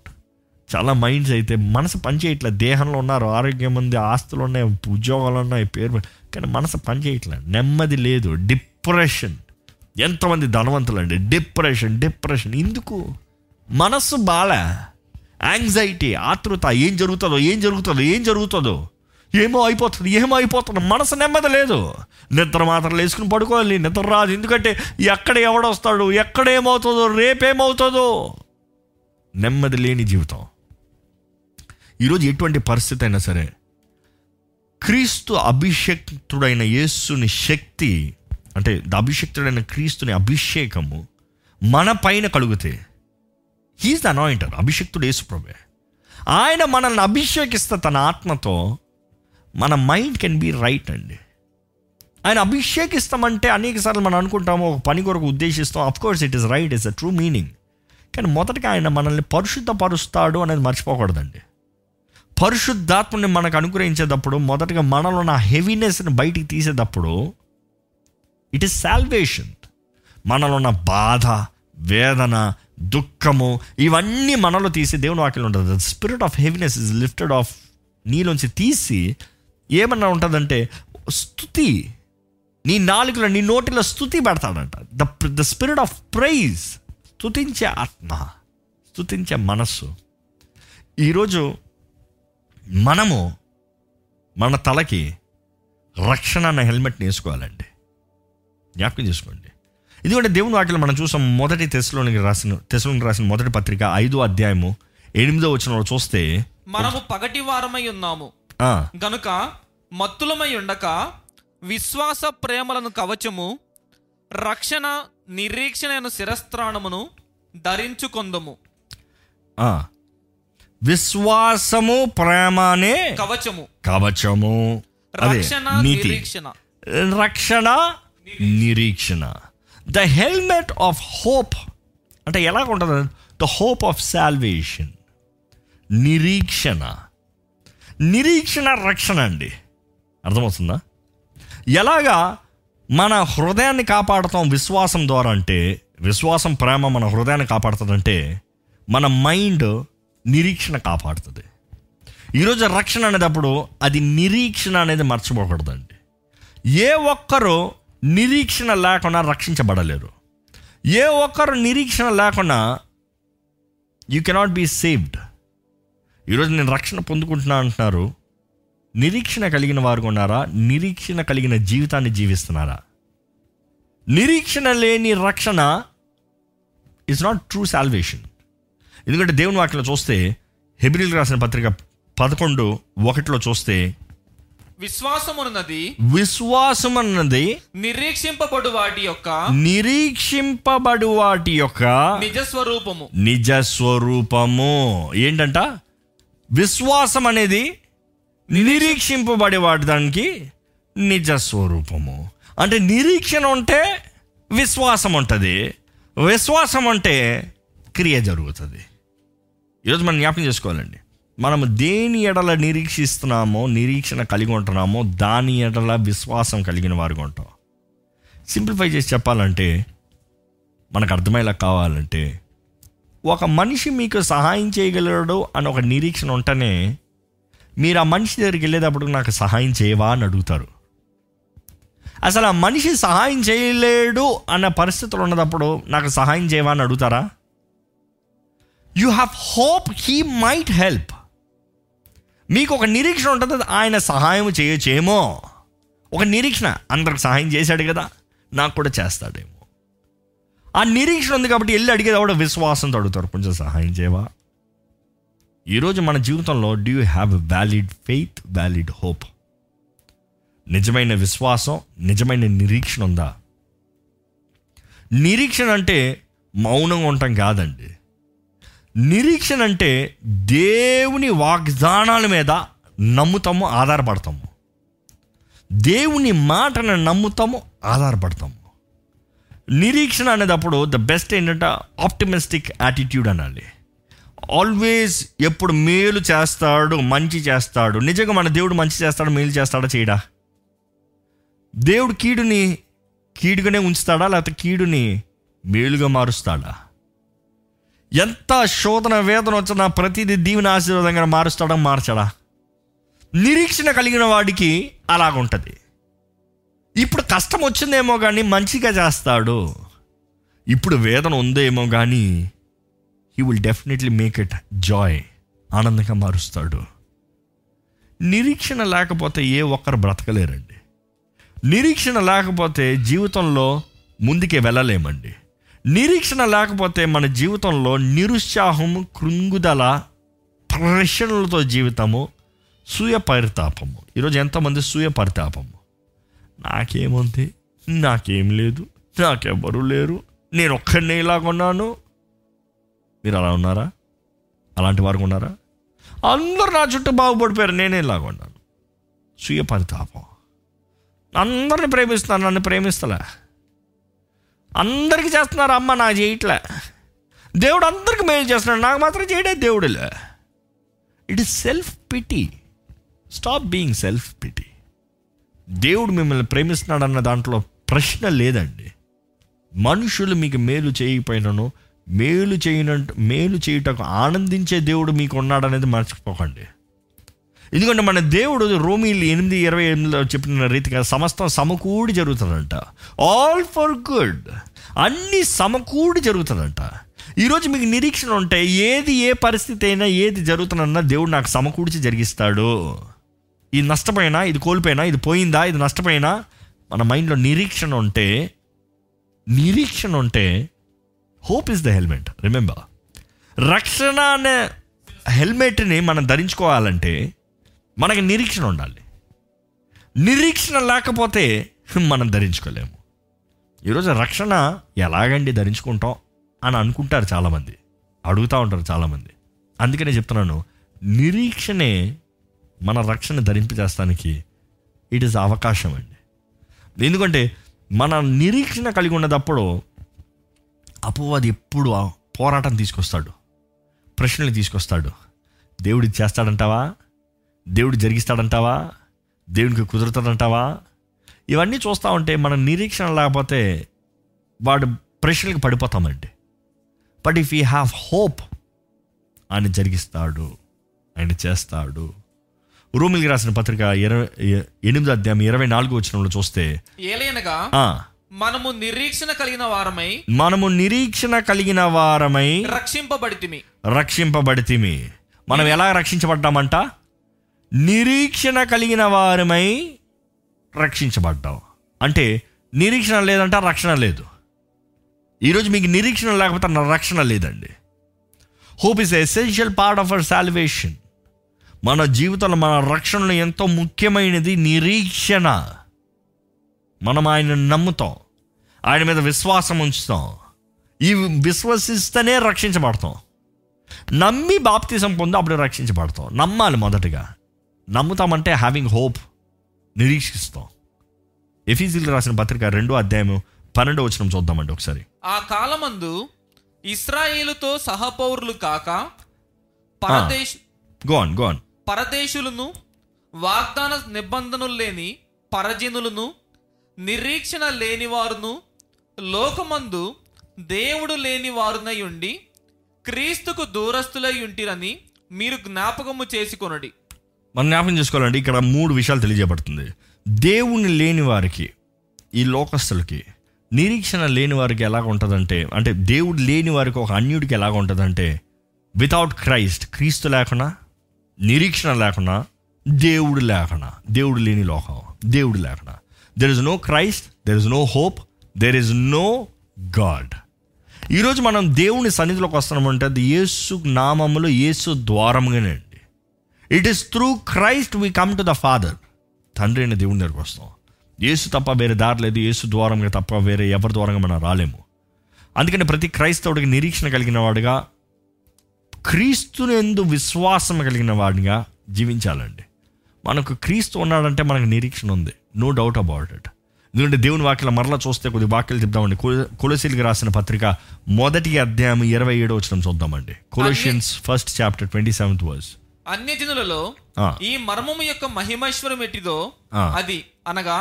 చాలా మైండ్స్ అయితే మనసు పనిచేయట్లే. దేహంలో ఉన్నారు, ఆరోగ్యం ఉంది, ఆస్తులు ఉన్నాయి, ఉద్యోగాలు ఉన్నాయి, పేరు, కానీ మనసు పనిచేయట్లే, నెమ్మది లేదు, డిప్రెషన్. ఎంతోమంది ధనవంతులు అండి డిప్రెషన్ ఎందుకు? మనసు బాలే, యాంగ్జైటీ, ఆతృత, ఏం జరుగుతుందో ఏమో అయిపోతుంది. మనసు నెమ్మది లేదు, నిద్ర మాత్రం వేసుకుని పడుకోవాలి, నిద్ర రాదు. ఎందుకంటే ఎక్కడ ఎవడొస్తాడు, ఎక్కడ ఏమవుతుందో, రేపేమవుతుందో, నెమ్మది లేని జీవితం. ఈరోజు ఎటువంటి పరిస్థితి అయినా సరే క్రీస్తు అభిషేక్తుడైన యేసుని శక్తి, అంటే అభిషేక్తుడైన క్రీస్తుని అభిషేకము మన పైన కలుగుతే, హీఈస్ ద అనాయింటెడ్, అభిషేక్తుడు యేసు ప్రభువే. ఆయన మనల్ని అభిషేకిస్తే తన ఆత్మతో మన మైండ్ కెన్ బీ రైట్ అండి. ఆయన అభిషేకిస్తామంటే అనేక సార్లు మనం అనుకుంటాము ఒక పని కొరకు ఉద్దేశిస్తాం. Of course it is right, it's a true meaning. కానీ మొదటగా ఆయన మనల్ని పరిశుద్ధపరుస్తాడు అనేది మర్చిపోకూడదండి. పరిశుద్ధాత్మని మనకు అనుగ్రహించేటప్పుడు మొదటగా మనలో నా హెవీనెస్ని బయటికి తీసేటప్పుడు ఇట్ ఈస్ సాల్వేషన్. మనలో ఉన్న బాధ, వేదన, దుఃఖము ఇవన్నీ మనలో తీసి దేవుని వాక్యం ఉంటుంది. The spirit of heaviness is lifted off, నీలోంచి తీసి ఏమన్నా ఉంటుందంటే స్తుతి, నీ నాలుగులో నీ నోటిలో స్తుతి పెడతాడంట. ద స్పిరిట్ ఆఫ్ ప్రైజ్, స్తుతించే ఆత్మ, స్తుతించే మనస్సు. ఈరోజు మనము మన తలకి రక్షణ అన్న హెల్మెట్ని వేసుకోవాలండి. జ్ఞాపకం చేసుకోండి. ఎందుకంటే దేవుని వాక్యం మనం చూసాం, మొదటి తెస్సలోనికీయులకు రాసిన మొదటి పత్రిక 5వ అధ్యాయము 8వ వచనంలో చూస్తే, మనము పగటి వారమై ఉన్నాము గనుక మత్తులమై ఉండక విశ్వాస ప్రేమలను కవచము, రక్షణ, నిరీక్షణ, శిరస్త్రాణమును ధరించుకొందము. విశ్వాసము, ప్రేమ అనే కవచము, రక్షణ, నిరీక్షణ, ద హెల్మెట్ ఆఫ్ హోప్. అంటే ఎలాగ ఉంటుంది, ద హోప్ ఆఫ్ సాల్వేషన్, నిరీక్షణ, రక్షణ అండి. అర్థమవుతుందా? ఎలాగా మన హృదయాన్ని కాపాడుతాం విశ్వాసం ద్వారా అంటే, విశ్వాసం, ప్రేమ మన హృదయాన్ని కాపాడుతుందంటే మన మైండ్ నిరీక్షణ కాపాడుతుంది. ఈరోజు రక్షణ అనేటప్పుడు అది నిరీక్షణ అనేది మర్చిపోకూడదండి. ఏ ఒక్కరూ నిరీక్షణ లేకుండా రక్షించబడలేరు. ఏ ఒక్కరు నిరీక్షణ లేకుండా యూ కెనాట్ బీ సేవ్డ్. ఈరోజు నేను రక్షణ పొందుకుంటున్నా అంటున్నారు, నిరీక్షణ కలిగిన వారు ఉన్నారా? నిరీక్షణ కలిగిన జీవితాన్ని జీవిస్తున్నారా? నిరీక్షణ లేని రక్షణ ఇస్ నాట్ ట్రూ సాల్వేషన్. ఎందుకంటే దేవుని వాక్యంలో చూస్తే హెబ్రీయులకు రాసిన పత్రిక 11:1 చూస్తే, విశ్వాసమున్నది నిరీక్షింపబడు వాటి యొక్క నిజస్వరూపము. ఏంటంట? విశ్వాసం అనేది నిరీక్షింపబడేవాడు, దానికి నిజ స్వరూపము. అంటే నిరీక్షణ ఉంటే విశ్వాసం ఉంటుంది, విశ్వాసం అంటే క్రియ జరుగుతుంది. ఈరోజు మనం జ్ఞాపకం చేసుకోవాలండి, మనం దేని ఎడల నిరీక్షిస్తున్నామో, నిరీక్షణ కలిగి ఉంటున్నామో దాని ఎడల విశ్వాసం కలిగిన వారుగా ఉంటాం. సింప్లిఫై చేసి చెప్పాలంటే, మనకు అర్థమయ్యేలా కావాలంటే, ఒక మనిషి మీకు సహాయం చేయగలడు అని ఒక నిరీక్షణ ఉంటేనే మీరు ఆ మనిషి దగ్గరికి వెళ్ళేటప్పుడు నాకు సహాయం చేయవా అని అడుగుతారు. అసలు ఆ మనిషి సహాయం చేయలేడు అన్న పరిస్థితులు ఉన్నప్పుడు నాకు సహాయం చేయవా అని అడుగుతారా? You have hope he might help. మీకు ఒక నిరీక్షణ ఉంటుంది, ఆయన సహాయం చేయొచ్చేమో. ఒక నిరీక్షణ, అందరికి సహాయం చేశాడు కదా నాకు కూడా చేస్తాడేమో ఆ నిరీక్షణ ఉంది కాబట్టి వెళ్ళి అడిగేది కూడా విశ్వాసంతో అడుగుతారు, కొంచెం సహాయం చేయవా. ఈరోజు మన జీవితంలో do you have a valid faith, valid hope? నిజమైన విశ్వాసం, నిజమైన నిరీక్షణ ఉందా? నిరీక్షణ అంటే మౌనంగా ఉండటం కాదండి. నిరీక్షణ అంటే దేవుని వాగ్దానాల మీద నమ్ముతాము, ఆధారపడతాము. దేవుని మాటను నమ్ముతాము, ఆధారపడతాము. నిరీక్షణ అనేటప్పుడు ద బెస్ట్ ఏంటంటే ఆప్టిమిస్టిక్ యాటిట్యూడ్ అనాలి. ఆల్వేస్ ఎప్పుడు మేలు చేస్తాడు, మంచి చేస్తాడు. నిజంగా మన దేవుడు మంచి చేస్తాడు, మేలు చేస్తాడా, చేయడా? దేవుడు కీడుని కీడుగానే ఉంచుతాడా, లేకపోతే కీడుని మేలుగా మారుస్తాడా? ఎంత శోధన వేదన వచ్చినా ప్రతిదీ దీవెన ఆశీర్వాదంగా మారుస్తాడా, మార్చడా? నిరీక్షణ కలిగిన వాడికి అలాగుంటుంది. ఇప్పుడు కష్టం వచ్చిందేమో కానీ మంచిగా చేస్తాడు, ఇప్పుడు వేదన ఉందేమో కానీ he will definitely make it joy, ఆనందంగా మారుస్తాడు. నిరీక్షణ లేకపోతే ఏ ఒక్కరు బ్రతకలేరండి. నిరీక్షణ లేకపోతే జీవితంలో ముందుకే వెళ్ళలేమండి. నిరీక్షణ లేకపోతే మన జీవితంలో నిరుత్సాహము, కృంగుదల, ప్రశ్నలతో జీవితము, సూయ పరితాపము. ఈరోజు ఎంతమంది సూయ పరితాపము, నాకేముంది, నాకేం లేదు, నాకెవరూ లేరు, నేను ఒక్కడినే ఇలాగొన్నాను. మీరు అలా ఉన్నారా? అలాంటి వారు ఉన్నారా? అందరు నా చుట్టూ బాగుపడిపోయారు, నేనే ఇలాగొన్నాను. సూయ పరితాపం. అందరిని ప్రేమిస్తున్నాను, నన్ను ప్రేమిస్తలే. అందరికీ చేస్తున్నారు, అమ్మ నాకు చేయట్లే. దేవుడు అందరికీ మేలు చేస్తున్నాడు, నాకు మాత్రం చేయడే దేవుడులే. It is self pity. Stop being self pity. దేవుడు మిమ్మల్ని ప్రేమిస్తున్నాడు అన్న దాంట్లో ప్రశ్న లేదండి. మనుషులు మీకు మేలు చేయకపోయినను మేలు చేయుటకు ఆనందించే దేవుడు మీకు ఉన్నాడనేది మర్చిపోకండి. ఎందుకంటే మన దేవుడు రోమీలు 8:28 చెప్పిన రీతిగా సమస్తం సమకూడి జరుగుతుందంట. ఆల్ ఫర్ గుడ్, అన్నీ సమకూడి జరుగుతుందంట. ఈరోజు మీకు నిరీక్షణ ఉంటే ఏది ఏ పరిస్థితి అయినా, ఏది జరుగుతున్నా దేవుడు నాకు సమకూడిచి జరిగిస్తాడు. ఇది నష్టపోయినా, ఇది కోల్పోయినా, ఇది పోయిందా, ఇది నష్టపోయినా, మన మైండ్లో నిరీక్షణ ఉంటే hope is the helmet. Remember, రక్షణ అనే హెల్మెట్ని మనం ధరించుకోవాలంటే మనకి నిరీక్షణ ఉండాలి. నిరీక్షణ లేకపోతే మనం ధరించుకోలేము. ఈరోజు రక్షణ ఎలాగండి ధరించుకుంటాం అని అనుకుంటారు చాలామంది, అడుగుతూ ఉంటారు చాలామంది. అందుకనే చెప్తున్నాను, నిరీక్షణే మన రక్షణ ధరింపజేస్తానికి ఇట్ ఈస్ అవకాశం అండి. ఎందుకంటే మన నిరీక్షణ కలిగి ఉన్నప్పుడు అపవాది ఎప్పుడు పోరాటం తీసుకొస్తాడు, ప్రశ్నలు తీసుకొస్తాడు. దేవుడు చేస్తాడంటావా, దేవుడు జరిగిస్తాడంటావా, దేవునికి కుదురుతాడంటావా, ఇవన్నీ చూస్తూ ఉంటే మన నిరీక్షణ లేకపోతే వాడు ప్రశ్నలకు పడిపోతామండి. But if you have hope, ఆయన జరిగిస్తాడు, ఆయన చేస్తాడు. రోమిలికి రాసిన పత్రిక 8:24 చూస్తే, ఏలైనగా మనము నిరీక్షణ కలిగిన వారమై రక్షింపబడితిమి. మనం ఎలా రక్షించబడ్డామంట? నిరీక్షణ కలిగిన వారమై రక్షించబడ్డాం. అంటే నిరీక్షణ లేదంటే రక్షణ లేదు. ఈరోజు మీకు నిరీక్షణ లేకపోతే రక్షణ లేదండి. Hope is essential part of our salvation. మన జీవితంలో మన రక్షణలో ఎంతో ముఖ్యమైనది నిరీక్షణ. మనం ఆయనను నమ్ముతాం, ఆయన మీద విశ్వాసం ఉంచుతాం. ఈ విశ్వసిస్తేనే రక్షించబడతాం. నమ్మి బాప్తిజం పొంది అప్పుడు రక్షించబడతాం. నమ్మాలి మొదటగా. నమ్ముతామంటే హ్యావింగ్ హోప్, నిరీక్షిస్తాం. ఎఫీసీలు రాసిన పత్రిక 2:12 చూద్దామండి ఒకసారి. ఆ కాలమందు ఇశ్రాయేలుతో సహపౌరులు కాక పరదేశులను, వాగ్దాన నిబంధనలు లేని పరజనులను, నిరీక్షణ లేని వారును, లోకమందు దేవుడు లేని వారునై ఉండి క్రీస్తుకు దూరస్తులై ఉంటిరని మీరు జ్ఞాపకము చేసుకొనండి. మనం జ్ఞాపకం చేసుకోవాలండి. ఇక్కడ 3 విషయాలు తెలియజేయబడుతుంది. దేవుని లేని వారికి, ఈ లోకస్తులకి, నిరీక్షణ లేని వారికి ఎలాగ ఉంటుందంటే, అంటే దేవుడు లేని వారికి, ఒక అన్యుడికి ఎలాగ ఉంటుందంటే, వితౌట్ క్రైస్ట్, క్రీస్తు లేకుండా, నిరీక్షణ లేకుండా, దేవుడు లేకుండా, దేవుడు లేని లోకం, దేవుడు లేకుండా, there is no Christ, there is no hope, there is no God. ఈరోజు మనం దేవుని సన్నిధిలోకి వస్తున్నామంటే అది యేసు నామములో, యేసు ద్వారంగానే అండి. It is through Christ we come to the father. తండ్రి అయిన దేవుని దగ్గరికి వస్తాం. యేసు తప్ప వేరే దారి లేదు. యేసు ద్వారంగా తప్ప వేరే ఎవరి ద్వారంగా మనం రాలేము. అందుకని ప్రతి క్రైస్తవుడికి నిరీక్షణ కలిగిన వాడుగా, క్రీస్తునందు విశ్వాసం కలిగిన వాడిగా జీవించాలండి. మనకు క్రీస్తు ఉన్నాడంటే మనకు నిరీక్షణ ఉంది, నో డౌట్ అబౌట్ ఇట్. ఎందుకంటే దేవుని వాక్యాల మరలా చూస్తే కొద్ది వాక్యాలు చెప్తామండి. కొలసీలకు రాసిన పత్రిక 1:27 చూద్దామండి. కొలసియన్స్ 1:27. అన్యజనులలో ఈ మర్మము యొక్క మహిమైశ్వరం ఎట్టిదో అది అనగా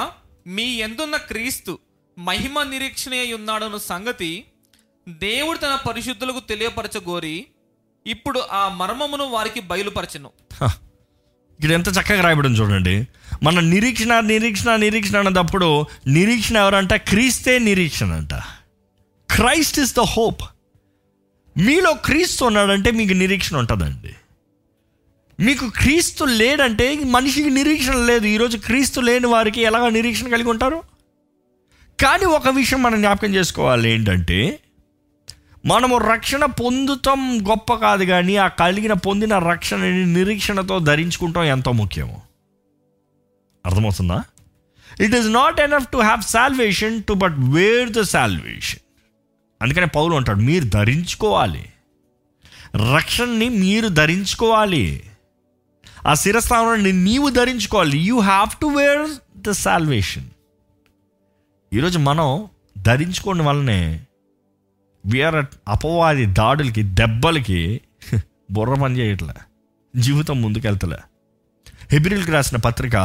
మీ యందున్న క్రీస్తు మహిమ నిరీక్షణ అయి ఉన్నాడన్న సంగతి దేవుడు తన పరిశుద్ధులకు తెలియపరచగోరి ఇప్పుడు ఆ మర్మమును వారికి బయలుపరచను. ఇక్కడ ఎంత చక్కగా రాయబడింది చూడండి. మన నిరీక్షణ నిరీక్షణ నిరీక్షణ అన్నప్పుడు నిరీక్షణ ఎవరంట? క్రీస్తే నిరీక్షణ అంట. Christ is the hope. మీలో క్రీస్తు ఉన్నాడంటే మీకు నిరీక్షణ ఉంటుందండి. మీకు క్రీస్తు లేడంటే మనిషికి నిరీక్షణ లేదు. ఈరోజు క్రీస్తు లేని వారికి ఎలాగ నిరీక్షణ కలిగి ఉంటారు? కానీ ఒక విషయం మనం జ్ఞాపకం చేసుకోవాలి ఏంటంటే, మనము రక్షణ పొందుతాం గొప్ప కాదు, కానీ ఆ పొందిన రక్షణని నిరీక్షణతో ధరించుకుంటాం ఎంతో ముఖ్యము. అర్థమవుతుందా? It is not enough to have salvation to but wear the salvation. అందుకనే పౌలు అంటాడు, మీరు ధరించుకోవాలి రక్షణని, మీరు ధరించుకోవాలి ఆ శిరస్థానాన్ని, నీవు ధరించుకోవాలి. You have to wear the salvation. ఈరోజు మనం ధరించుకోవడం వల్లనే వీఆర్ అపవాది దాడులకి, దెబ్బలకి బుర్ర పని చేయట్లే, జీవితం ముందుకెళ్తలే. హెబ్రీయులకు రాసిన పత్రిక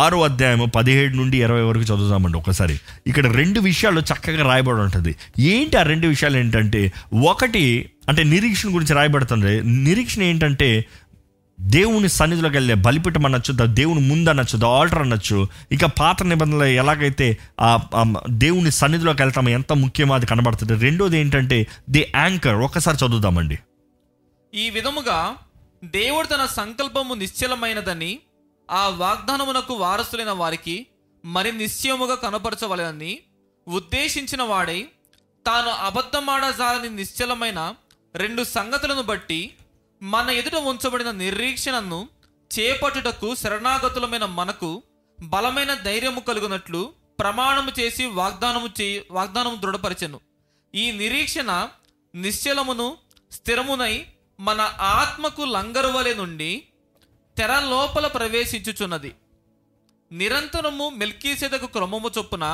6:17-20 చదువుదామండి ఒకసారి. ఇక్కడ 2 విషయాలు చక్కగా రాయబడి ఉంటుంది. ఏంటి ఆ 2 విషయాలు ఏంటంటే, ఒకటి అంటే నిరీక్షణ గురించి రాయబడుతుంది. నిరీక్షణ ఏంటంటే దేవుని సన్నిధిలోకి వెళ్ళే బలిపీఠం అనొచ్చు, దేవుని ముందు అనొచ్చు, ద ఆల్టర్ అనొచ్చు. ఇక పాత నిబంధనలు ఎలాగైతే ఆ దేవుని సన్నిధిలోకి వెళ్తామో ఎంత ముఖ్యమో అది కనబడుతుంది. రెండోది ఏంటంటే ది యాంకర్. ఒకసారి చదువుదామండి. ఈ విధముగా దేవుడు తన సంకల్పము నిశ్చలమైనదని, ఆ వాగ్దానమునకు వారసులైన వారికి మరి నిశ్చయముగా కనపరచవలెనని ఉద్దేశించిన వాడై తాను అబద్ధమాడజాలని నిశ్చలమైన 2 సంగతులను బట్టి మన ఎదుట ఉంచబడిన నిరీక్షణను చేపట్టుటకు శరణాగతులమైన మనకు బలమైన ధైర్యము కలుగునట్లు ప్రమాణము చేసి వాగ్దానము దృఢపరచెను. ఈ నిరీక్షణ నిశ్చలమును స్థిరమునై మన ఆత్మకు లంగరువలె నుండి తెర లోపల ప్రవేశించుచున్నది. నిరంతరము మెల్కీసెదకు క్రమము చొప్పున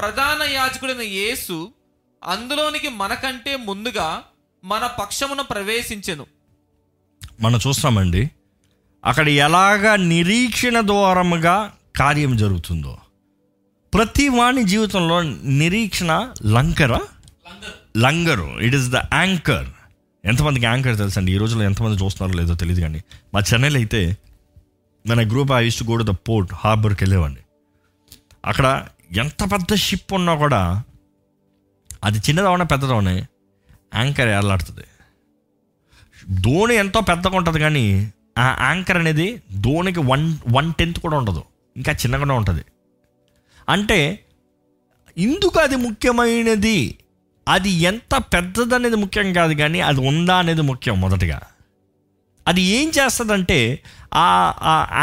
ప్రధాన యాజకుడైన యేసు అందులోనికి మనకంటే ముందుగా మన పక్షమున ప్రవేశించెను. మనం చూస్తామండి అక్కడ ఎలాగ నిరీక్షణ ద్వారముగా కార్యం జరుగుతుందో. ప్రతి వాణి జీవితంలో నిరీక్షణ లంగరు. It is the anchor. ఎంతమందికి యాంకర్ తెలుసండి? ఈ రోజుల్లో ఎంతమంది చూస్తున్నారో లేదో తెలియదు, కానీ మా చెన్నైలో అయితే మన group I use to go to the port హార్బర్కి వెళ్ళేవాడిని. అక్కడ ఎంత పెద్ద షిప్ ఉన్నా కూడా అది చిన్నదవనే పెద్దదవనే యాంకర్ ఎలాడుతుంది. దోణి ఎంతో పెద్దగా ఉంటుంది, కానీ ఆ యాంకర్ అనేది దోణికి 1/10 కూడా ఉండదు, ఇంకా చిన్నగానే ఉంటుంది. అంటే ఇందుకు అది ముఖ్యమైనది. అది ఎంత పెద్దదనేది ముఖ్యం కాదు, కానీ అది ఉందా అనేది ముఖ్యం. మొదటగా అది ఏం చేస్తుందంటే ఆ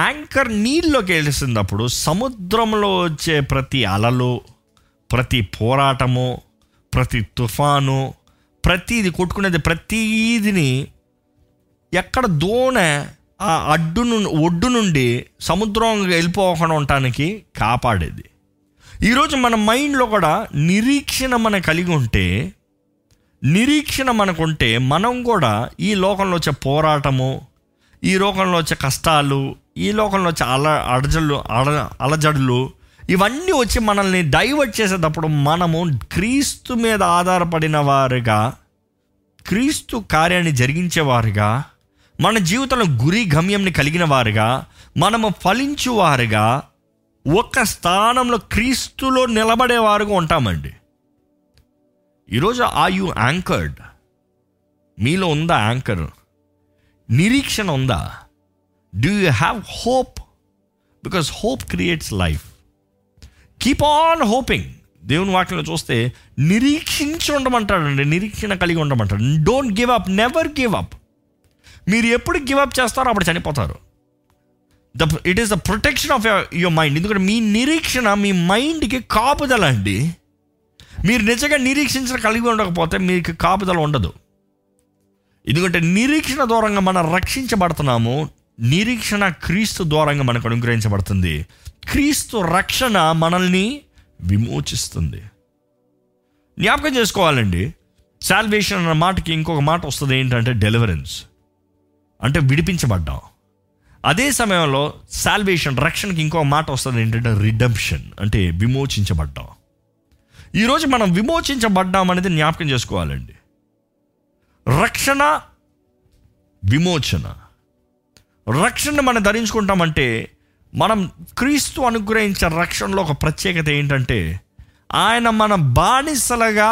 యాంకర్ నీళ్ళలోకి వెళ్తున్నప్పుడు సముద్రంలో వచ్చే ప్రతి అలలు, ప్రతి పోరాటము, ప్రతి తుఫాను, ప్రతీది కొట్టుకునేది, ప్రతీదిని ఎక్కడ దోణె ఆ ఒడ్డు నుండి సముద్రం వెళ్ళిపోకుండా ఉండటానికి కాపాడేది. ఈరోజు మన మైండ్లో కూడా నిరీక్షణ మనం కలిగి ఉంటే, నిరీక్షణ మనకుంటే, మనం కూడా ఈ లోకంలో వచ్చే పోరాటము, ఈ లోకంలో వచ్చే కష్టాలు, ఈ లోకంలో వచ్చే అలజడులు ఇవన్నీ వచ్చి మనల్ని డైవర్ట్ చేసేటప్పుడు మనము క్రీస్తు మీద ఆధారపడిన వారుగా, క్రీస్తు కార్యాన్ని జరిగించేవారుగా, మన జీవితంలో గురి గమ్యంని కలిగిన వారుగా, మనము ఫలించువారుగా, ఒక స్థానంలో క్రీస్తులో నిలబడేవారుగా ఉంటామండి. ఈరోజు ఆర్ యు యాంకర్డ్? మీలో ఉందా యాంకర్? నిరీక్షణ ఉందా? Do you have hope? Because hope creates life. Keep on hoping. దేవుని వాక్యంలో చూస్తే నిరీక్షించి ఉండమంటాడండి, నిరీక్షణ కలిగి ఉండమంటాడు. Don't give up, never give up. మీరు ఎప్పుడు గివప్ చేస్తారో అప్పుడు చనిపోతారు. It is the protection of your mind. ఎందుకంటే మీ నిరీక్షణ మీ మైండ్కి కాపుదల అండి. మీరు నిజంగా నిరీక్షించిన కలిగి ఉండకపోతే మీకు కాపుదల ఉండదు. ఎందుకంటే నిరీక్షణ దూరంగా మనం రక్షించబడుతున్నాము, నిరీక్షణ క్రీస్తు దూరంగా మనకు అనుగ్రహించబడుతుంది, క్రీస్తు రక్షణ మనల్ని విమోచిస్తుంది. జ్ఞాపకం చేసుకోవాలండి, సాల్వేషన్ అన్న మాటకి ఇంకొక మాట వస్తుంది, ఏంటంటే డెలివరెన్స్ అంటే విడిపించబడ్డాం. అదే సమయంలో సాల్వేషన్, రక్షణకి ఇంకో మాట వస్తుంది, ఏంటంటే రిడెంప్షన్ అంటే విమోచించబడ్డాం. ఈరోజు మనం విమోచించబడ్డాం అనేది జ్ఞాపకం చేసుకోవాలండి. రక్షణ, విమోచన. రక్షణ మనం ధరించుకుంటామంటే మనం క్రీస్తు అనుగ్రహించే రక్షణలో ఒక ప్రత్యేకత ఏంటంటే, ఆయన మన బానిసలుగా,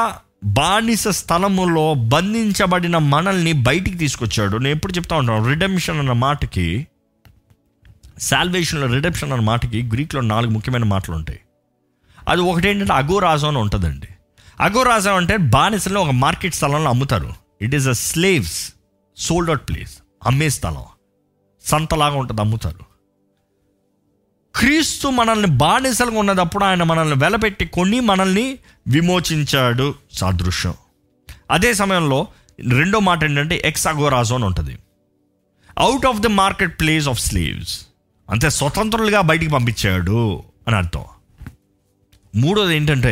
బానిస స్థలములో బంధించబడిన మనల్ని బయటికి తీసుకొచ్చాడు. నేను ఎప్పుడు చెప్తా ఉంటాను, రిడెంప్షన్ అన్న మాటకి, సాల్వేషన్లో రిడెంప్షన్ అన్న మాటకి గ్రీక్లో 4 ముఖ్యమైన మాటలు ఉంటాయి. అది ఒకటి ఏంటంటే అగోరాజం అని ఉంటుందండి. అగోరాజం అంటే బానిసలో ఒక మార్కెట్ స్థలంలో అమ్ముతారు. It is a slaves sold out place, అమ్మే స్థలం, సంతలాగా ఉంటుంది, అమ్ముతారు. క్రీస్తు మనల్ని బానిసలుగా ఉన్నప్పుడు ఆయన మనల్ని వెలపెట్టి కొని మనల్ని విమోచించాడు, సాదృశ్యం. అదే సమయంలో రెండో మాట ఏంటంటే ఎక్సాగోరాజో అని ఉంటుంది, out of the market place of slaves, అంతే, స్వతంత్రులుగా బయటికి పంపించాడు అని అర్థం. మూడోది ఏంటంటే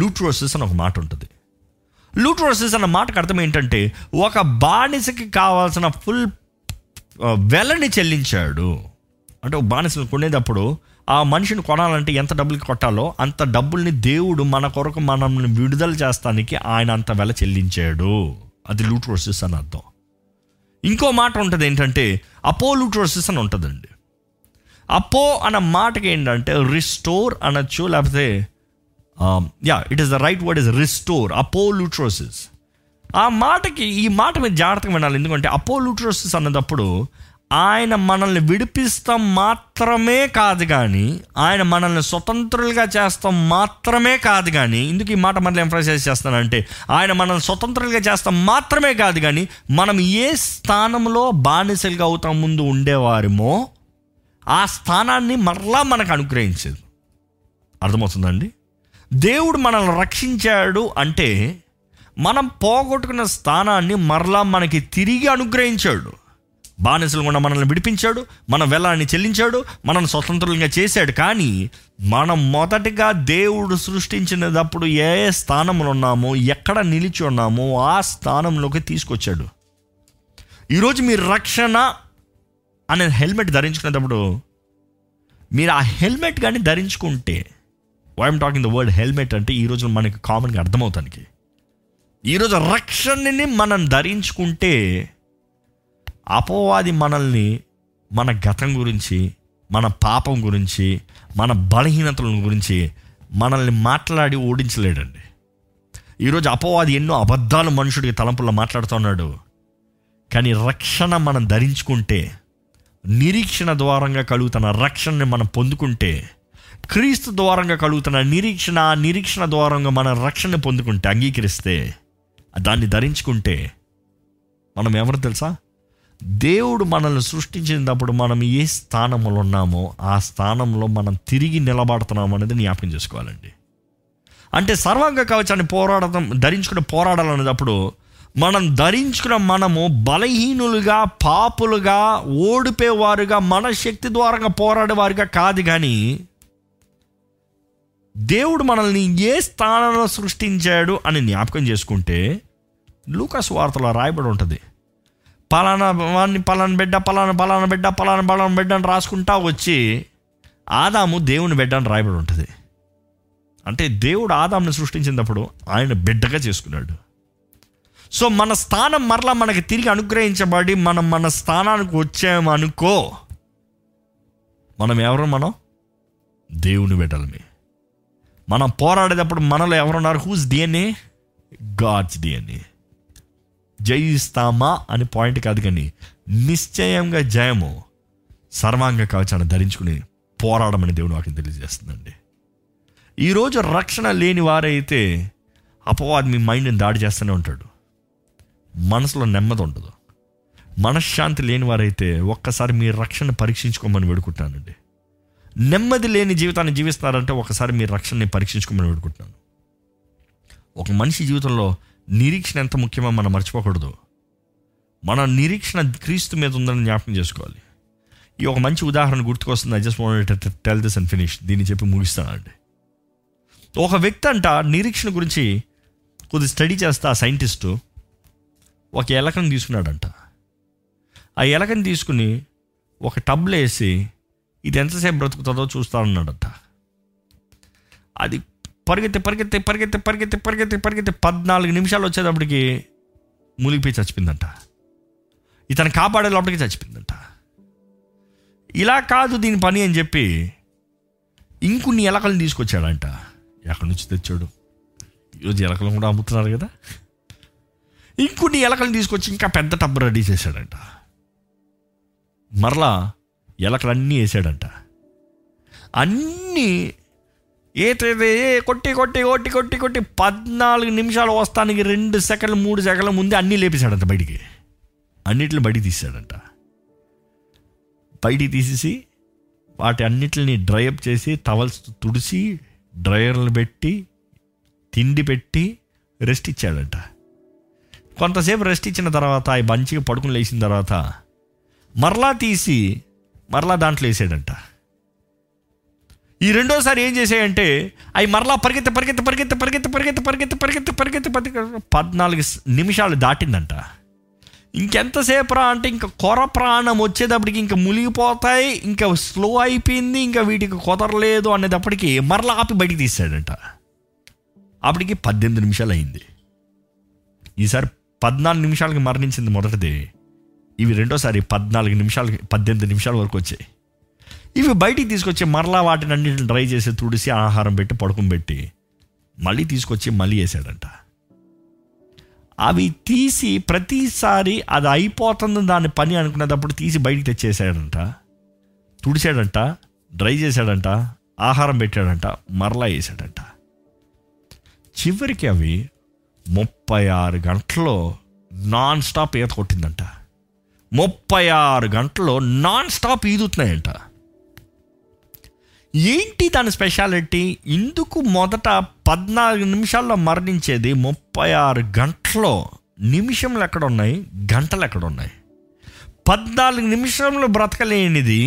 లూట్రోసిస్ అని ఒక మాట ఉంటుంది. లూట్రోసిస్ అన్న మాటకు అర్థం ఏంటంటే ఒక బానిసకి కావాల్సిన ఫుల్ వెలని చెల్లించాడు. అంటే ఒక బానిసలు కొనేటప్పుడు ఆ మనిషిని కొనాలంటే ఎంత డబ్బులు కొట్టాలో అంత డబ్బుల్ని దేవుడు మన కొరకు మనల్ని విడుదల చేస్తానికి ఆయన అంత వెల చెల్లించాడు. అది లూట్రోసిస్ అని అర్థం. ఇంకో మాట ఉంటుంది ఏంటంటే అపో లూట్రోసిస్ అని ఉంటుందండి. అపో అన్న మాటకి ఏంటంటే రిస్టోర్ అనొచ్చు, లేకపోతే it is the right word is restore. అపో లూట్రోసిస్ ఆ మాటకి, ఈ మాట మీరు జాగ్రత్తగా వినాలి. ఎందుకంటే అపో లూట్రోసిస్ అన్నప్పుడు ఆయన మనల్ని విడిపిస్తాం మాత్రమే కాదు కానీ, ఆయన మనల్ని స్వతంత్రులుగా చేస్తాం మాత్రమే కాదు కానీ, ఇందుకు ఈ మాట మనల్ని ఎంఫసైజ్ చేస్తానంటే ఆయన మనల్ని స్వతంత్రులుగా చేస్తాం మాత్రమే కాదు కానీ, మనం ఏ స్థానంలో బానిసలుగా అవుతాం ముందు ఉండేవారేమో ఆ స్థానాన్ని మరలా మనకు అనుగ్రహించేది. అర్థమవుతుందండి? దేవుడు మనల్ని రక్షించాడు అంటే మనం పోగొట్టుకున్న స్థానాన్ని మరలా మనకి తిరిగి అనుగ్రహించాడు. బానిసలు కూడా మనల్ని విడిపించాడు, మన వెలాన్ని చెల్లించాడు, మనల్ని స్వతంత్రులుగా చేశాడు. కానీ మనం మొదటగా దేవుడు సృష్టించినప్పుడు ఏ స్థానంలో ఉన్నామో, ఎక్కడ నిలిచి ఉన్నామో ఆ స్థానంలోకి తీసుకొచ్చాడు. ఈరోజు మీరు రక్షణ అనే హెల్మెట్ ధరించుకునేటప్పుడు మీరు ఆ హెల్మెట్ కానీ ధరించుకుంటే, why I'm talking the word helmet అంటే ఈరోజు మనకి కామన్గా అర్థమవుతానికి, ఈరోజు రక్షణని మనం ధరించుకుంటే అపవాది మనల్ని మన గతం గురించి, మన పాపం గురించి, మన బలహీనతల గురించి మనల్ని మాట్లాడి ఓడించలేడండి. ఈరోజు అపవాది ఎన్నో అబద్ధాలు మనుషుడికి తలంపుల్లో మాట్లాడుతున్నాడు. కానీ రక్షణ మనం ధరించుకుంటే, నిరీక్షణ ద్వారంగా కలుగుతున్న రక్షణని మనం పొందుకుంటే, క్రీస్తు ద్వారంగా కలుగుతున్న నిరీక్షణ, నిరీక్షణ ద్వారంగా మన రక్షణని పొందుకుంటే, అంగీకరిస్తే, దాన్ని ధరించుకుంటే మనం ఎవరు తెలుసా? దేవుడు మనల్ని సృష్టించినప్పుడు మనం ఏ స్థానంలో ఉన్నామో ఆ స్థానంలో మనం తిరిగి నిలబడుతున్నాం అనేది జ్ఞాపకం చేసుకోవాలండి. అంటే సర్వాంగ కవచాన్ని ధరించుకుని పోరాడాలనేటప్పుడు మనం ధరించుకున్న మనము బలహీనులుగా, పాపులుగా, ఓడిపోయేవారుగా, మన శక్తి ద్వారా పోరాడేవారుగా కాదు. కానీ దేవుడు మనల్ని ఏ స్థానంలో సృష్టించాడు అని జ్ఞాపకం చేసుకుంటే లూకా సువార్తలో రాయబడి ఉంటుంది. పలానా వాడిని పలానా బిడ్డ, పలానా పలానా బిడ్డ, పలానా పలానా బిడ్డ అని రాసుకుంటా వచ్చి ఆదాము దేవుని బిడ్డ అని రాయబడి ఉంటుంది. అంటే దేవుడు ఆదాముని సృష్టించినప్పుడు ఆయన బిడ్డగా చేసుకున్నాడు. సో మన స్థానం మరలా మనకి తిరిగి అనుగ్రహించబడి మనం మన స్థానానికి వచ్చామనుకో, మనం ఎవరు? మనం దేవుని బిడ్డలమే. మనం పోరాడేటప్పుడు మనలో ఎవరున్నారు? Whose DNA? God's DNA. జయిస్తామా అని పాయింట్ కాదు, కానీ నిశ్చయంగా జయము సర్వాంగ కవచాన్ని ధరించుకుని పోరాడమని దేవుడు వాక్యం తెలియజేస్తుందండి. ఈరోజు రక్షణ లేని వారైతే అపవాది మీ మైండ్ని దాడి చేస్తూనే ఉంటాడు. మనసులో నెమ్మది ఉండదు. మనశ్శాంతి లేని వారైతే ఒక్కసారి మీ రక్షణ పరీక్షించుకోమని వేడుకుంటానండి. నెమ్మది లేని జీవితాన్ని జీవిస్తున్నారంటే ఒకసారి మీ రక్షణని పరీక్షించుకోమని వేడుకుంటున్నాను. ఒక మనిషి జీవితంలో నిరీక్షణ ఎంత ముఖ్యమో మనం మర్చిపోకూడదు. మన నిరీక్షణ క్రీస్తు మీద ఉందని జ్ఞాపకం చేసుకోవాలి. ఈ ఒక మంచి ఉదాహరణ గుర్తుకొస్తుంది. I just want to tell this and finish. దీన్ని చెప్పి ముగిస్తానండి. ఒక వ్యక్తి అంట నిరీక్షణ గురించి కొద్ది స్టడీ చేస్తా సైంటిస్టు ఒక ఎలకను తీసుకున్నాడంట. ఆ ఎలకను తీసుకుని ఒక టబ్లో వేసి ఇది ఎంతసేపు బ్రతుకుతుందో చూస్తానన్నాడట. అది పరిగెత్తి 14 నిమిషాలు వచ్చేటప్పటికి మునిగిపోయి చచ్చిపోయిందంట. ఇతను కాపాడే లోపలికి చచ్చిపోయిందంట. ఇలా కాదు దీని పని అని చెప్పి ఇంకొన్ని ఎలకలను తీసుకొచ్చాడంట. ఎక్కడి నుంచి తెచ్చాడు? ఈరోజు ఎలకలు కూడా అమ్ముతున్నారు కదా. ఇంకొన్ని ఎలకలను తీసుకొచ్చి ఇంకా పెద్ద టబ్బు రెడీ చేశాడంట. మరలా ఎలకలన్నీ వేసాడంట. అన్నీ కొట్టి 14 నిమిషాలు వస్తానికి 2 సెకండ్లు 3 సెకండ్ల ముందే అన్నీ లేపేశాడంట బయటికి. అన్నిటిని బయటికి తీసాడంట. బయటికి తీసేసి వాటి అన్నిటిని డ్రైఅప్ చేసి టవల్స్ తుడిచి డ్రైయర్లు పెట్టి తిండి పెట్టి రెస్ట్ ఇచ్చాడంట. కొంతసేపు రెస్ట్ ఇచ్చిన తర్వాత అవి మంచిగా పడుకుని లేచిన తర్వాత మరలా తీసి మరలా దాంట్లో వేసాడంట. ఈ రెండోసారి ఏం చేసాయంటే అవి మరలా పరిగెత్తి 14 నిమిషాలు దాటిందంట. ఇంకెంతసేపురా అంటే ఇంకా కొర ప్రాణం వచ్చేటప్పటికి ఇంకా మునిగిపోతాయి, ఇంకా స్లో అయిపోయింది, ఇంకా వీటికి కుదరలేదు అనేటప్పటికి మరలా ఆపి బయటికి తీసాడంట. అప్పటికి 18 నిమిషాలు అయింది. ఈసారి 14 నిమిషాలకి మరణించింది మొదటిది. ఇవి రెండోసారి 14 నిమిషాలకి 18 నిమిషాల వరకు వచ్చాయి. ఇవి బయటికి తీసుకొచ్చి మరలా వాటిని అన్నింటిని డ్రై చేసి తుడిసి ఆహారం పెట్టి పడుకుని పెట్టి మళ్ళీ తీసుకొచ్చి మళ్ళీ వేసాడంట. అవి తీసి ప్రతిసారి అది అయిపోతుంది దాని పని అనుకునేటప్పుడు తీసి బయటికి తెచ్చేసాడంట. తుడిసాడంట, డ్రై చేశాడంట, ఆహారం పెట్టాడంట, మరలా వేసాడంట. చివరికి అవి 36 గంటల్లో నాన్ స్టాప్ ఈత కొట్టిందంట. 36 గంటల్లో నాన్ స్టాప్ ఈదుతున్నాయంట. ఏంటి దాని స్పెషాలిటీ? ఇందుకు మొదట 14 నిమిషాల్లో మరణించేది 36 గంటల్లో నిమిషంలు ఎక్కడ ఉన్నాయి, గంటలు ఎక్కడ ఉన్నాయి? 14 నిమిషంలో బ్రతకలేనిది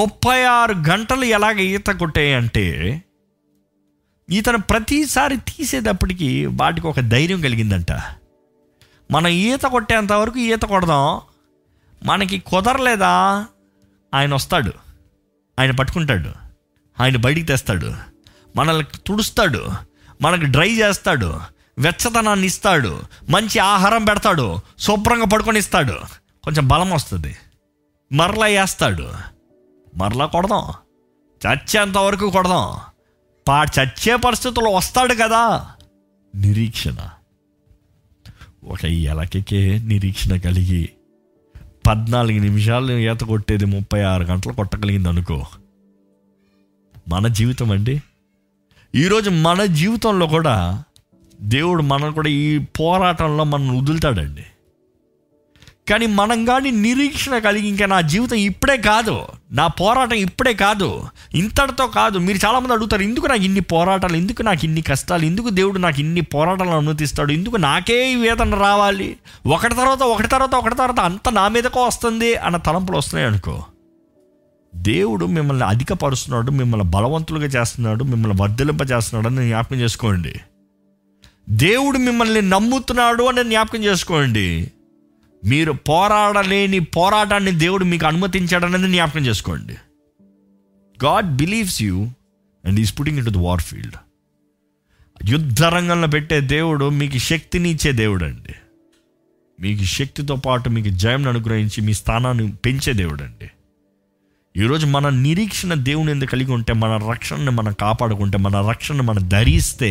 36 గంటలు ఎలాగ ఈత కొట్టాయంటే ఈతను ప్రతిసారి తీసేటప్పటికి వాటికి ఒక ధైర్యం కలిగిందంట. మనం ఈత కొట్టేంతవరకు ఈత కొడదాం, మనకి కుదరలేదా ఆయన వస్తాడు, ఆయన పట్టుకుంటాడు, ఆయన బయటికి తెస్తాడు, మనల్ని తుడుస్తాడు, మనకు డ్రై చేస్తాడు, వెచ్చతనాన్ని ఇస్తాడు, మంచి ఆహారం పెడతాడు, శుభ్రంగా పడుకొని ఇస్తాడు, కొంచెం బలం వస్తుంది, మరలా వేస్తాడు, మరలా కొడదాం, చచ్చేంతవరకు కొడదాం, చచ్చే పరిస్థితుల్లో వస్తాడు కదా. నిరీక్షణ. ఒక ఎలకకే నిరీక్షణ కలిగి 14 నిమిషాలు ఈత కొట్టేది 36 గంటలు కొట్టగలిగింది అనుకో, మన జీవితం అండి. ఈరోజు మన జీవితంలో కూడా దేవుడు మనం కూడా ఈ పోరాటంలో మనం వదులుతాడండి. కానీ మనం కానీ నిరీక్షణ కలిగి ఇంకా నా జీవితం ఇప్పుడే కాదు, నా పోరాటం ఇప్పుడే కాదు, ఇంతటితో కాదు. మీరు చాలామంది అడుగుతారు, ఎందుకు నాకు ఇన్ని పోరాటాలు, ఎందుకు నాకు ఇన్ని కష్టాలు, ఎందుకు దేవుడు నాకు ఇన్ని పోరాటాలను అనుమతిస్తాడు, ఎందుకు నాకే ఈ వేదన రావాలి, ఒకటి తర్వాత అంత నా మీదకో వస్తుంది అన్న తలంపులు వస్తున్నాయి అనుకో. దేవుడు మిమ్మల్ని అధికపరుస్తున్నాడు, మిమ్మల్ని బలవంతులుగా చేస్తున్నాడు, మిమ్మల్ని వర్ధిలింపజేస్తున్నాడు అని జ్ఞాపకం చేసుకోండి. దేవుడు మిమ్మల్ని నమ్ముతున్నాడు అని జ్ఞాపకం చేసుకోండి. మీరు పోరాడలేని పోరాటాన్ని దేవుడు మీకు అనుమతించాడనేది జ్ఞాపకం చేసుకోండి. God believes you and is putting in to the war field. యుద్ధ రంగంలో పెట్టే దేవుడు మీకు శక్తిని ఇచ్చే దేవుడు అండి. మీకు శక్తితో పాటు మీకు జయం అనుగ్రహించి మీ స్థానాన్ని పెంచే దేవుడు అండి. ఈరోజు మన నిరీక్షణ దేవుని ఎందుకు కలిగి ఉంటే, మన రక్షణను మనం కాపాడుకుంటే, మన రక్షణను మనం ధరిస్తే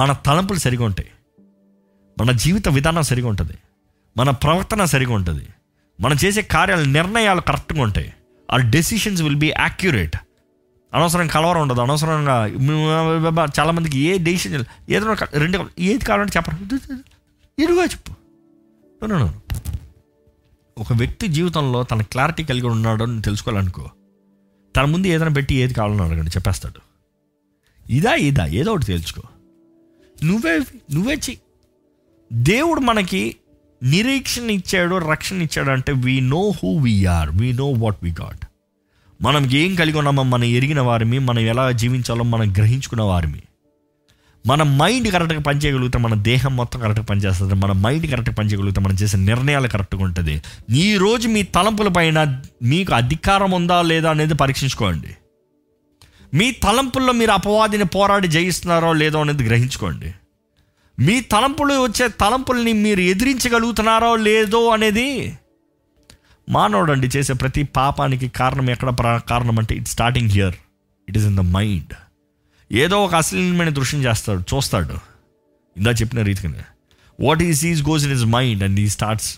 మన తలంపులు సరిగా ఉంటాయి, మన జీవిత విధానం సరిగా ఉంటుంది, మన ప్రవర్తన సరిగా ఉంటుంది, మనం చేసే కార్యాలు నిర్ణయాలు కరెక్ట్గా ఉంటాయి. Our decisions will be accurate. అనవసరం కలవరం ఉండదు, అనవసరంగా చాలామందికి ఏ డెసిషన్ ఏదో రెండు ఏది కావాలంటే చెప్పరు, ఎదురుగా చెప్పు. ఒక వ్యక్తి జీవితంలో తన క్లారిటీ కలిగి ఉన్నాడు అని తెలుసుకోవాలనుకో, తన ముందు ఏదైనా పెట్టి ఏది కావాలని అడగండి, చెప్పేస్తాడు. ఇదా ఏదో ఒకటి తెలుసుకో, నువ్వే చెయ్యి. దేవుడు మనకి నిరీక్షణ ఇచ్చాడు, రక్షణ ఇచ్చాడు అంటే we know who we are, we know what we got. మనం ఏం కలిగి ఉన్నామో మనం ఎరిగిన వారిని, మనం ఎలా జీవించాలో మనం గ్రహించుకున్న వారిని. మన మైండ్ కరెక్ట్గా పనిచేయగలిగితే మన దేహం మొత్తం కరెక్ట్గా పనిచేస్తుంది. మన మైండ్ కరెక్ట్గా పనిచేయగలిగితే మనం చేసే నిర్ణయాలు కరెక్ట్గా ఉంటుంది. ఈరోజు మీ తలంపుల పైన మీకు అధికారం ఉందా లేదా అనేది పరీక్షించుకోండి. మీ తలంపుల్లో మీరు అపవాదిని పోరాడి జయిస్తున్నారో లేదో అనేది గ్రహించుకోండి. మీ తలంపులు వచ్చే తలంపుల్ని మీరు ఎదిరించగలుగుతున్నారో లేదో అనేది. మానవుడు అండి చేసే ప్రతి పాపానికి కారణం ఎక్కడ కారణం అంటే it starting here, it is in the mind. ఏదో ఒక అశ్లీలమైన దృశ్యం చూస్తాడు, ఇందా చెప్పిన రీతిగానే what is is goes in his mind and he starts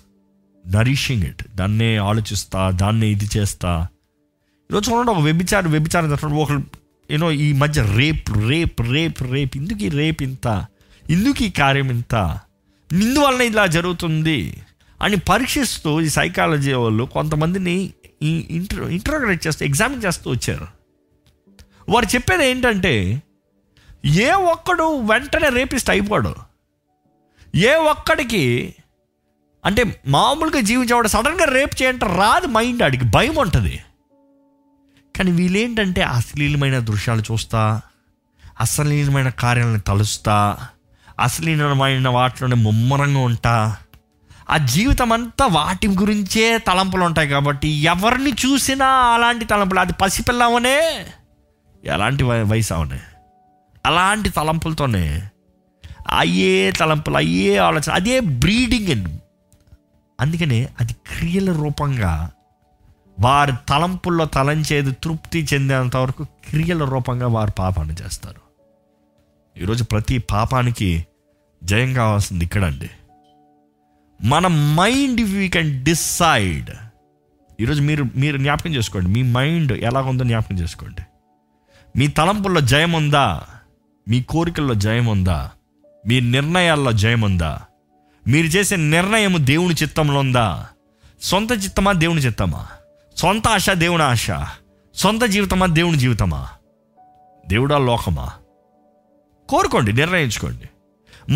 nourishing it. దాన్నే ఆలోచిస్తా, దాన్నే ఇది చేస్తా. ఈరోజు చూడండి, ఒక వ్యభిచారం చేస్తాడు, ఒకరు ఏదో ఈ మధ్య రేప్, ఇందుకు ఈ రేప్ ఇంత, ఇందుకు ఈ కార్యం ఇంత, ఇందువలన ఇలా జరుగుతుంది అని పరీక్షిస్తూ ఈ సైకాలజీ వాళ్ళు కొంతమందిని ఇంట్రోగ్రేట్ చేస్తూ ఎగ్జామిన్ చేస్తూ వచ్చారు. వారు చెప్పేది ఏంటంటే, ఏ ఒక్కడు వెంటనే రేపిస్ట్ అయిపోడు, ఏ ఒక్కడికి అంటే మామూలుగా జీవించేవాడు సడన్గా రేప్ చేయంట రాదు, మైండ్ ఆడికి భయం ఉంటుంది. కానీ వీళ్ళేంటంటే అశ్లీలమైన దృశ్యాలు చూస్తా, అశ్లీలమైన కార్యాలను తలుస్తా, అశ్లీలమైన వాటిలోనే ముమ్మరంగా ఉంటా, ఆ జీవితం అంతా వాటి గురించే తలంపులు ఉంటాయి. కాబట్టి ఎవరిని చూసినా అలాంటి తలంపులు, అది పసిపిల్లవనే ఎలాంటి వయసు అవనే అలాంటి తలంపులతోనే అయ్యే తలంపులు, అయ్యే ఆలోచన, అదే బ్రీడింగ్ అండి. అందుకనే అది క్రియల రూపంగా వారి తలంపుల్లో తలంచేది తృప్తి చెందేంత వరకు క్రియల రూపంగా వారు పాపాన్ని చేస్తారు. ఈరోజు ప్రతి పాపానికి జయం కావాల్సింది ఇక్కడండి, మన mind. If you can decide, ఈరోజు మీరు జ్ఞాపకం చేసుకోండి, మీ మైండ్ ఎలా ఉందో జ్ఞాపకం చేసుకోండి. మీ తలంపుల్లో జయం ఉందా? మీ కోరికల్లో జయం ఉందా? మీ నిర్ణయాల్లో జయం ఉందా? మీరు చేసే నిర్ణయం దేవుని చిత్తంలో ఉందా? సొంత చిత్తమా దేవుని చిత్తమా? సొంత ఆశ దేవుని ఆశ? సొంత జీవితమా దేవుని జీవితమా? దేవుడా లోకమా? కోరుకోండి, నిర్ణయించుకోండి.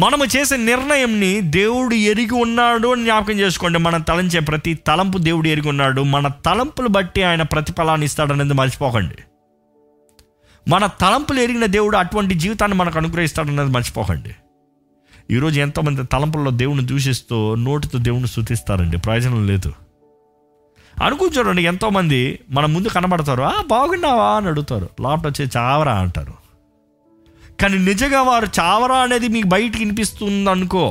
మనము చేసే నిర్ణయంని దేవుడు ఎరిగి ఉన్నాడు అని జ్ఞాపకం చేసుకోండి. మనం తలంచే ప్రతి తలంపు దేవుడు ఎరిగి ఉన్నాడు. మన తలంపులు బట్టి ఆయన ప్రతిఫలాన్ని ఇస్తాడనేది మర్చిపోకండి. మన తలంపులు ఎరిగిన దేవుడు అటువంటి జీవితాన్ని మనకు అనుగ్రహిస్తాడనేది మర్చిపోకండి. ఈరోజు ఎంతోమంది తలంపుల్లో దేవుడిని దూషిస్తూ నోటితో దేవుడిని స్తుతిస్తారండి, ప్రయోజనం లేదు. అనుకుంటారండి, ఎంతోమంది మన ముందు కనబడతారు, బాగున్నావా అని అడుగుతారు, లోపల వచ్చే చావరా అంటారు. కానీ నిజంగా వారు చావరా అనేది మీకు బయటికి వినిపిస్తుంది అనుకో,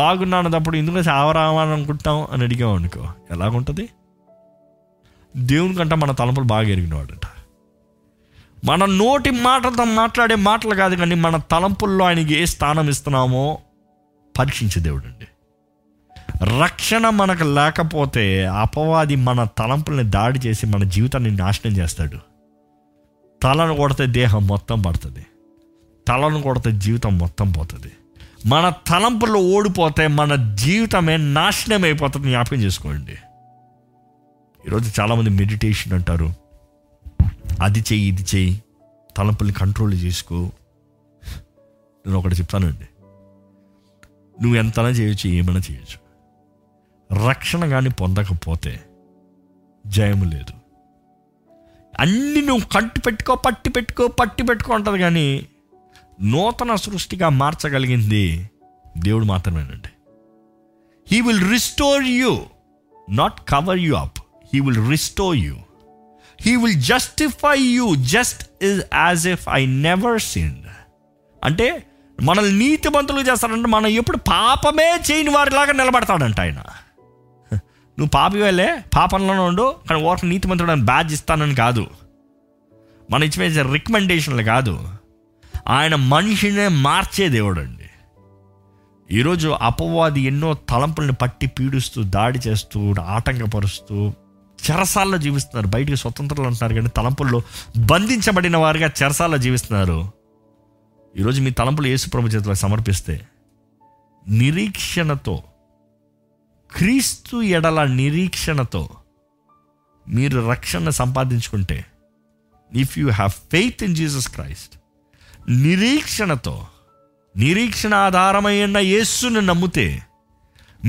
బాగున్నానప్పుడు ఎందుకు చావరా అని అనుకుంటాం అని అడిగాం అనుకో, ఎలాగుంటుంది? దేవునికంటే మన తలంపులు బాగా ఎరిగినవాడట. మన నోటి మాటలతో మాట్లాడే మాటలు కాదు, కానీ మన తలంపుల్లో ఆయనకి ఏ స్థానం ఇస్తున్నామో పరీక్షించే దేవుడు అండి. రక్షణ మనకు లేకపోతే అపవాది మన తలంపుల్ని దాడి చేసి మన జీవితాన్ని నాశనం చేస్తాడు. తలను కొడితే దేహం మొత్తం పడుతుంది, తలను కొడితే జీవితం మొత్తం పోతుంది. మన తలంపులు ఓడిపోతే మన జీవితమే నాశనం అయిపోతుంది, జ్ఞాపకం చేసుకోండి. ఈరోజు చాలామంది మెడిటేషన్ అంటారు, అది చెయ్యి ఇది చెయ్యి, తలంపుల్ని కంట్రోల్ చేసుకో. నేను ఒకటి చెప్తానండి, నువ్వు ఎంతైనా చేయొచ్చు, ఏమైనా చేయొచ్చు, రక్షణ కానీ పొందకపోతే జయము లేదు. అన్నీ నువ్వు పట్టి పెట్టుకో అంటారు, కానీ నూతన సృష్టిగా మార్చగలిగింది దేవుడు మాత్రమేనండి. He will restore you, not cover you up. He will restore you, he will justify you, just is as if I never sinned. అంటే మనల్ని నీతిమంతులు చేస్తాడంటే మనం ఎప్పుడు పాపమే చేయని వారిలాగా నిలబడతాడంట ఆయన. నువ్వు పాపివేలే, పాపంలోనే ఉండు, కానీ ఓర్పు నీతిమంతుడు అని బ్యాడ్జ్ ఇస్తానని కాదు, మనం ఇచ్చే రికమెండేషన్లు కాదు, ఆయన మనిషినే మార్చే దేవుడు అండి. ఈరోజు అపవాది ఎన్నో తలంపుల్ని పట్టి పీడిస్తూ, దాడి చేస్తూ, ఆటంకపరుస్తూ చెరసాల్లో జీవిస్తున్నారు. బయటికి స్వతంత్రంలో ఉంటున్నారు, కానీ తలంపుల్లో బంధించబడిన వారిగా చెరసాల్లో జీవిస్తున్నారు. ఈరోజు మీ తలంపులు యేసుప్రభు చేతులకు సమర్పిస్తే, నిరీక్షణతో, క్రీస్తు ఎడల నిరీక్షణతో మీరు రక్షణ సంపాదించుకుంటే, if you have faith in Jesus Christ, నిరీక్షణతో, నిరీక్షణ ఆధారమైన యేసును నమ్మితే,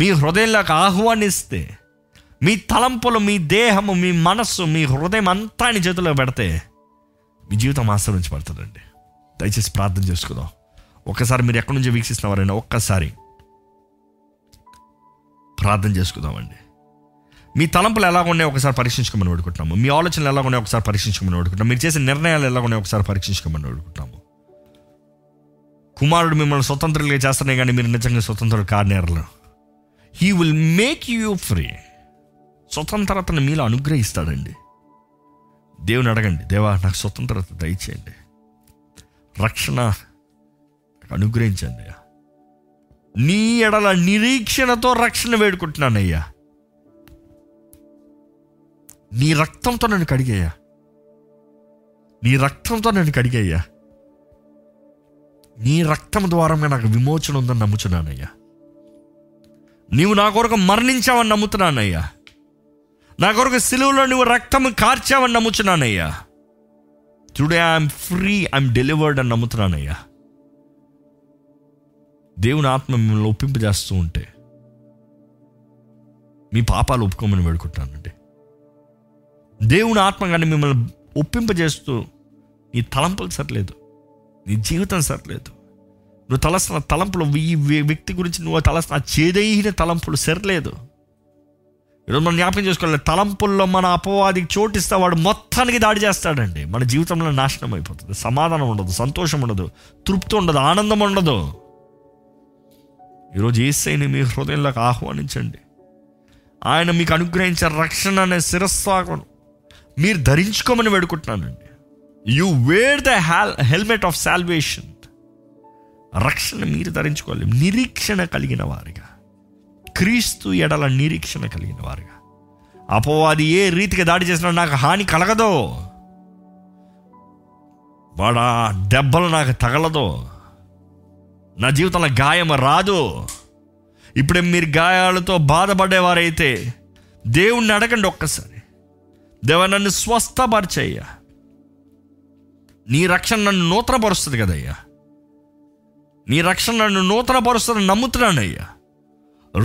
మీ హృదయంలోకి ఆహ్వానిస్తే, మీ తలంపులు, మీ దేహము, మీ మనస్సు, మీ హృదయం అంతా నీ చేతిలో పెడితే మీ జీవితం ఆశ్రయించబడుతుందండి. దయచేసి ప్రార్థన చేసుకుందాం. ఒక్కసారి మీరు ఎక్కడి నుంచి వీక్షిస్తున్నవారైనా ఒక్కసారి ప్రార్థన చేసుకుందామండి. మీ తలంపులు ఎలా ఉన్నాయో ఒకసారి పరీక్షించుకోమని అడుగుతున్నాము. మీ ఆలోచనలు ఎలా ఉన్నాయో ఒకసారి పరీక్షించుకోమని అడుగుతున్నాము. మీరు చేసే నిర్ణయాలు ఎలా ఉన్నాయో ఒకసారి పరీక్షించుకోమని అడుగుతున్నాము. కుమారుడు మిమ్మల్ని స్వతంత్రులుగా చేస్తున్నాయి, కానీ మీరు నిజంగా స్వతంత్రులు కారణాలు. He will make you free, స్వతంత్రతను మీలో అనుగ్రహిస్తాడండి. దేవుని అడగండి, దేవా నాకు స్వతంత్రత దయచేయండి, రక్షణ అనుగ్రహించండి అయ్యా, నీ ఎడల నిరీక్షణతో రక్షణ వేడుకుంటున్నానయ్యా, నీ రక్తంతో నన్ను కడిగయ్యా, నీ రక్తం ద్వారా నాకు విమోచన ఉందని నమ్ముచున్నానయ్యా, నీవు నా కొరకు మరణించావని నమ్ముతున్నానయ్యా, నా కొరకు సిలువలో నువ్వు రక్తం కార్చావని నమ్ముచున్నానయ్యా, today I'm free, I'm delivered అని నమ్ముతున్నానయ్యా. దేవుని ఆత్మ మిమ్మల్ని ఒప్పింపజేస్తూ ఉంటే మీ పాపాలు ఒప్పుకోమని వేడుకుంటున్నానండి. దేవుని ఆత్మ కానీ మిమ్మల్ని ఒప్పింపజేస్తూ, నీ తలంపులు సరిలేదు, నీ జీవితం సరిలేదు, నువ్వు తలస్తున్న తలంపులు, ఈ వ్యక్తి గురించి నువ్వు తలస్తున్న చేదైన తలంపులు సరిలేదు. ఈరోజు మనం జ్ఞాపకం చేసుకోవాలి, తలంపుల్లో మన అపవాదికి చోటిస్తే వాడు మొత్తానికి దాడి చేస్తాడండి. మన జీవితంలో నాశనం అయిపోతుంది, సమాధానం ఉండదు, సంతోషం ఉండదు, తృప్తి ఉండదు, ఆనందం ఉండదు. ఈరోజు యేసయ్యని మీ హృదయంలోకి ఆహ్వానించండి. ఆయన మీకు అనుగ్రహించే రక్షణ అనే శిరస్సాగను మీరు ధరించుకోమని వేడుకుంటున్నానండి. You wear the helmet of salvation, రక్షణ మీరు ధరించుకోవాలి. నిరీక్షణ కలిగిన వారిగా, క్రీస్తు ఎడల నిరీక్షణ కలిగిన వారిగా, అపవాది ఏ రీతిగా దాడి చేసినా నాకు హాని కలగదో, వాడు ఆ దెబ్బలు నాకు తగలదో, నా జీవితంలో గాయం రాదు. ఇప్పుడే మీరు గాయాలతో బాధపడేవారైతే దేవుణ్ణి అడగండి ఒక్కసారి, దేవా నన్ను స్వస్థపరిచయ్యా, నీ రక్షణ నన్ను నూతనపరుస్తుంది కదయ్యా, నీ రక్షణ నన్ను నూతనపరుస్తుందని నమ్ముతున్నానయ్యా,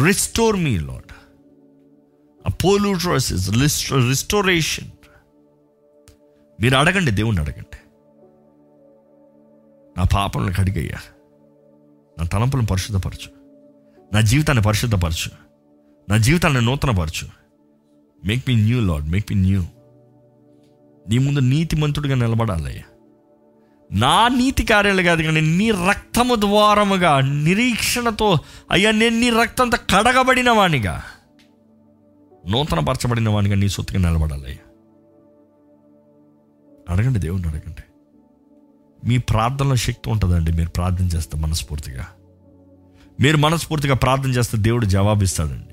రిస్టోర్ మీ లార్డ్. అపోలోడ్రోసిస్ రిస్టోరేషన్ మీరు అడగండి, దేవుణ్ణి అడగండి. నా పాపంలోకి అడిగయ్యా, నా తలంపులను పరిశుద్ధపరచు, నా జీవితాన్ని పరిశుద్ధపరచు, నా జీవితాన్ని నూతనపరచు. Make me new Lord, make me new. నీ ముందు నీతిమంతుడిగా నిలబడాలయ్యా, నా నీతి కార్యాలు కాదు, కానీ నీ రక్తము ద్వారముగా, నిరీక్షణతో అయ్యా నేను నీ రక్తంతో కడగబడిన వానిగా, నూతనపరచబడిన వానిగా నీ సొత్తుగా నిలబడాలయ్యా. అడగండి, దేవుణ్ణి అడగండి. మీ ప్రార్థనలో శక్తి ఉంటుందండి. మీరు ప్రార్థన చేస్తే మనస్ఫూర్తిగా, మీరు మనస్ఫూర్తిగా ప్రార్థన చేస్తే దేవుడు జవాబిస్తాడండి.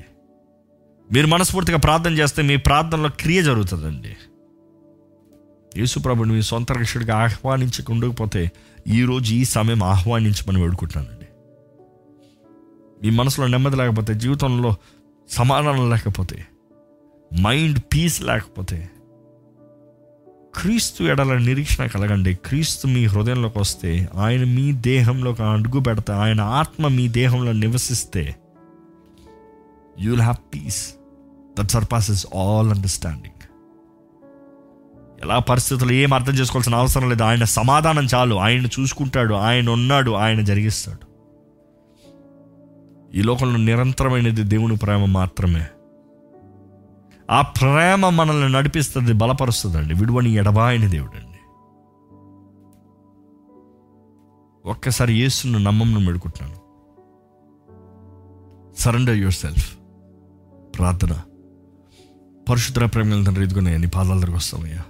మీరు మనస్ఫూర్తిగా ప్రార్థన చేస్తే మీ ప్రార్థనలో క్రియ జరుగుతుందండి. యేసుప్రభుని మీ సొంత రక్షకుడిగా ఆహ్వానించకుండకపోతే ఈరోజు ఈ సమయం ఆహ్వానించమని వేడుకుంటున్నానండి. మీ మనసులో నెమ్మది లేకపోతే, జీవితంలో సమాధానం లేకపోతే, మైండ్ పీస్ లేకపోతే క్రీస్తు ఎడల నిరీక్షణ కలగండి. క్రీస్తు మీ హృదయంలోకి వస్తే, ఆయన మీ దేహంలోకి అడుగు పెడతా, ఆయన ఆత్మ మీ దేహంలో నివసిస్తే you will have peace that surpasses all understanding. ఎలా పరిస్థితులు ఏం అర్థం చేసుకోవాల్సిన అవసరం లేదు, ఆయన సమాధానం చాలు. ఆయన చూసుకుంటాడు, ఆయన ఉన్నాడు, ఆయన జరిగిస్తాడు. ఈ లోకంలో నిరంతరమైనది దేవుని ప్రేమ మాత్రమే. ఆ ప్రేమ మనల్ని నడిపిస్తుంది, బలపరుస్తుందండి. విడువని ఎడబాయని దేవుడు అండి. ఒక్కసారి యేసును నమ్మమును వేడుకుంటున్నాను. Surrender your self. ప్రార్థన. పరిశుద్ధ ప్రేమ తండ్రి, ఎదుగునే నీ పాదాల దగ్గరకు వస్తామయ్యా.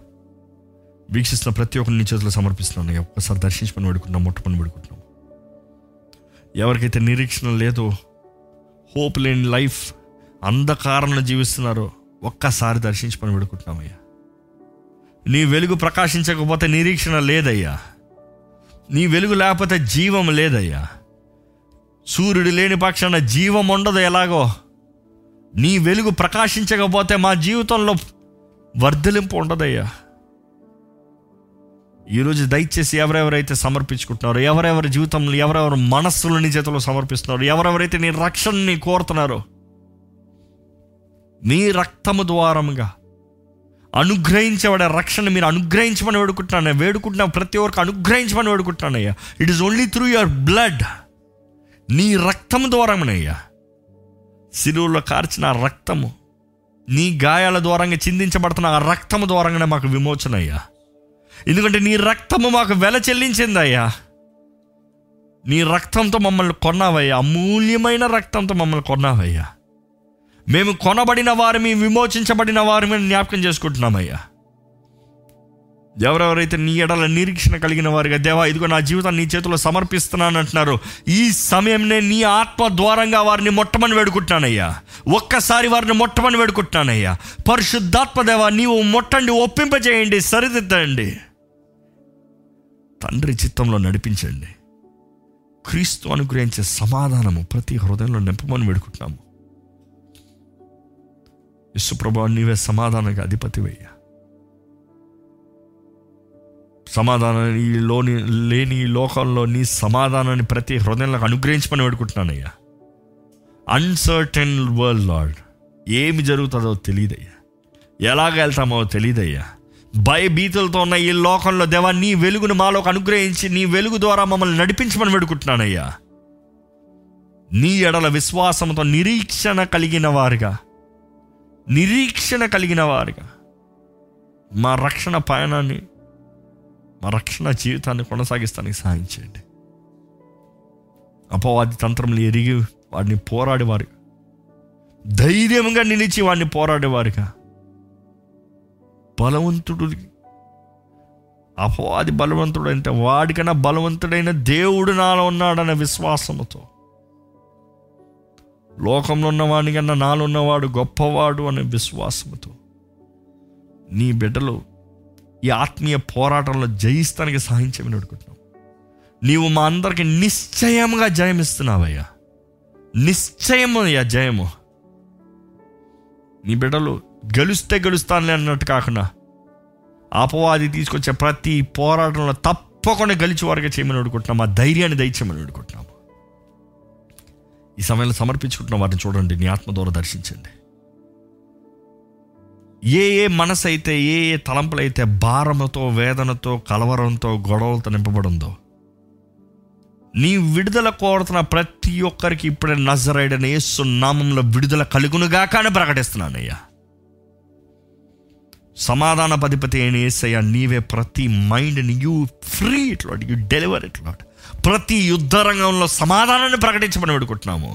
వీక్షిస్తున్న ప్రతి ఒక్కరిని నీ చేతులు సమర్పిస్తున్నాను. ఒక్కసారి దర్శించి పని పెడుకుంటున్నాం, మొట్టమని పెడుకుంటున్నాం. ఎవరికైతే నిరీక్షణ లేదో, హోప్ లేని లైఫ్, అంధకారంలో జీవిస్తున్నారో ఒక్కసారి దర్శించి పని పెడుకుంటున్నామయ్యా. నీ వెలుగు ప్రకాశించకపోతే నిరీక్షణ లేదయ్యా. నీ వెలుగు లేకపోతే జీవం లేదయ్యా. సూర్యుడు లేని పక్షాన జీవం ఉండదు ఎలాగో. నీ వెలుగు ప్రకాశించకపోతే మా జీవితంలో వర్ధలింపు ఉండదయ్యా. ఈరోజు దయచేసి ఎవరెవరైతే సమర్పించుకుంటున్నారో, ఎవరెవరి జీవితంలో, ఎవరెవరు మనస్సులు నీ చేతిలో సమర్పిస్తున్నారో, ఎవరెవరైతే నీ రక్షణని కోరుతున్నారో, నీ రక్తము ద్వారంగా అనుగ్రహించబడే రక్షణ మీరు అనుగ్రహించమని వేడుకుంటున్నాను. వేడుకుంటున్నా ప్రతి ఒక్కరికి అనుగ్రహించమని వేడుకుంటున్నానయ్యా. It is only through your blood. నీ రక్తము ద్వారమేనయ్యా. శిలువులో కార్చిన ఆ రక్తము, నీ గాయాల ద్వారంగా చిందించబడుతున్న ఆ రక్తము ద్వారంగానే మాకు విమోచన అయ్యా. ఎందుకంటే నీ రక్తము మాకు వెల చెల్లించిందయ్యా. నీ రక్తంతో మమ్మల్ని కొన్నావయ్యా. అమూల్యమైన రక్తంతో మమ్మల్ని కొన్నావయ్యా. మేము కొనబడిన వారిని, విమోచించబడిన వారిని జ్ఞాపకం చేసుకుంటున్నామయ్యా. ఎవరెవరైతే నీ ఎడల నిరీక్షణ కలిగిన వారిగా, దేవా ఇదిగో నా జీవితాన్ని నీ చేతిలో సమర్పిస్తున్నాను అంటున్నారు, ఈ సమయంనే నీ ఆత్మ ద్వారంగా వారిని మొట్టమని వేడుకుంటున్నానయ్యా. ఒక్కసారి వారిని మొట్టమని వేడుకుంటున్నానయ్యా. పరిశుద్ధాత్మ దేవా నీవు మొట్టండి, ఒప్పింపజేయండి, సరిదిద్దండి, తండ్రి చిత్తంలో నడిపించండి. క్రీస్తు అనుగ్రహించే సమాధానము ప్రతి హృదయంలో నింపమని వేడుకుంటున్నాము. యేసు ప్రభువా నీవే సమాధానానికి అధిపతివయ్యా. సమాధానాన్ని లేని లోకంలో నీ సమాధానాన్ని ప్రతి హృదయంలో అనుగ్రహించమని వేడుకుంటున్నానయ్యా. అన్సర్టెన్ వరల్డ్ లార్డ్, ఏమి జరుగుతుందో తెలియదయ్యా, ఎలాగ వెళ్తామో తెలియదయ్యా. భయభీతులతో ఉన్న ఈ లోకంలో దేవా నీ వెలుగును మాలోకి అనుగ్రహించి నీ వెలుగు ద్వారా మమ్మల్ని నడిపించమని వేడుకుంటున్నానయ్యా. నీ ఎడల విశ్వాసంతో నిరీక్షణ కలిగిన వారుగా మా రక్షణ పయనాన్ని, మా రక్షణ జీవితాన్ని కొనసాగిస్తానికి సహాయం చేయండి. అపవాది తంత్రములు ఎరిగి వాడిని పోరాడేవారుగా, ధైర్యంగా నిలిచి వాడిని పోరాడేవారుగా, బలవంతుడు అపవాది బలవంతుడు అంటే వాడికన్నా బలవంతుడైన దేవుడు నాలో ఉన్నాడనే విశ్వాసంతో, లోకంలో ఉన్నవాడి కన్నా నాలో ఉన్నవాడు గొప్పవాడు అనే విశ్వాసంతో నీ బిడ్డలు ఈ ఆత్మీయ పోరాటంలో జయిస్తానికి సహాయం చేయమని అడుగుతున్నాం. నీవు మా అందరికి నిశ్చయంగా జయమిస్తున్నావయ్యా. నిశ్చయమయ్యా జయము. నీ బిడ్డలు గెలుస్తానులే అన్నట్టు కాకుండా అపవాది తీసుకొచ్చే ప్రతి పోరాటంలో తప్పకుండా గెలిచి వారికి చేయమని అడుగుతున్నాం. ఆ ధైర్యాన్ని దయచేయమని అడుగుతున్నాము. ఈ సమయంలో సమర్పించుకుంటున్న వారిని చూడండి, నీ ఆత్మ ద్వారా దర్శించండి. ఏ మనసు అయితే, ఏ తలంపులు అయితే భారముతో, వేదనతో, కలవరంతో, గొడవలతో నింపబడిందో, నీ విడుదల కోరుతున్న ప్రతి ఒక్కరికి ఇప్పుడే నజరేయుడైన యేసు నామంలో విడుదల కలుగునుగాక అని ప్రకటిస్తున్నానయ్యా. సమాధానాధిపతి అయిన యేసయ్యా నీవే ప్రతి మైండ్ని you free it Lord, you deliver it Lord. ప్రతి యుద్ధ రంగంలో సమాధానాన్ని ప్రకటించమని వేడుకుంటున్నాము.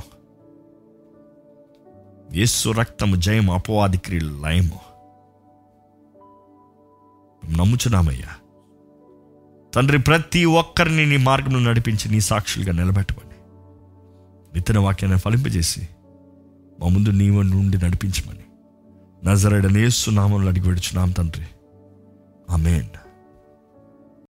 యేసు రక్తము జయము, అపవాది క్రియలు లయము. నమ్ముచున్నామయ్యా తండ్రి. ప్రతి ఒక్కరిని నీ మార్గంలో నడిపించి నీ సాక్షులుగా నిలబెట్టమని, విత్తన వాక్యాన్ని ఫలింపజేసి మా ముందు నీవు నుండి నడిపించమని నజరేయుడైన యేసు నామములో అడిగి వేడుచున్నాం తండ్రి. ఆమేన్.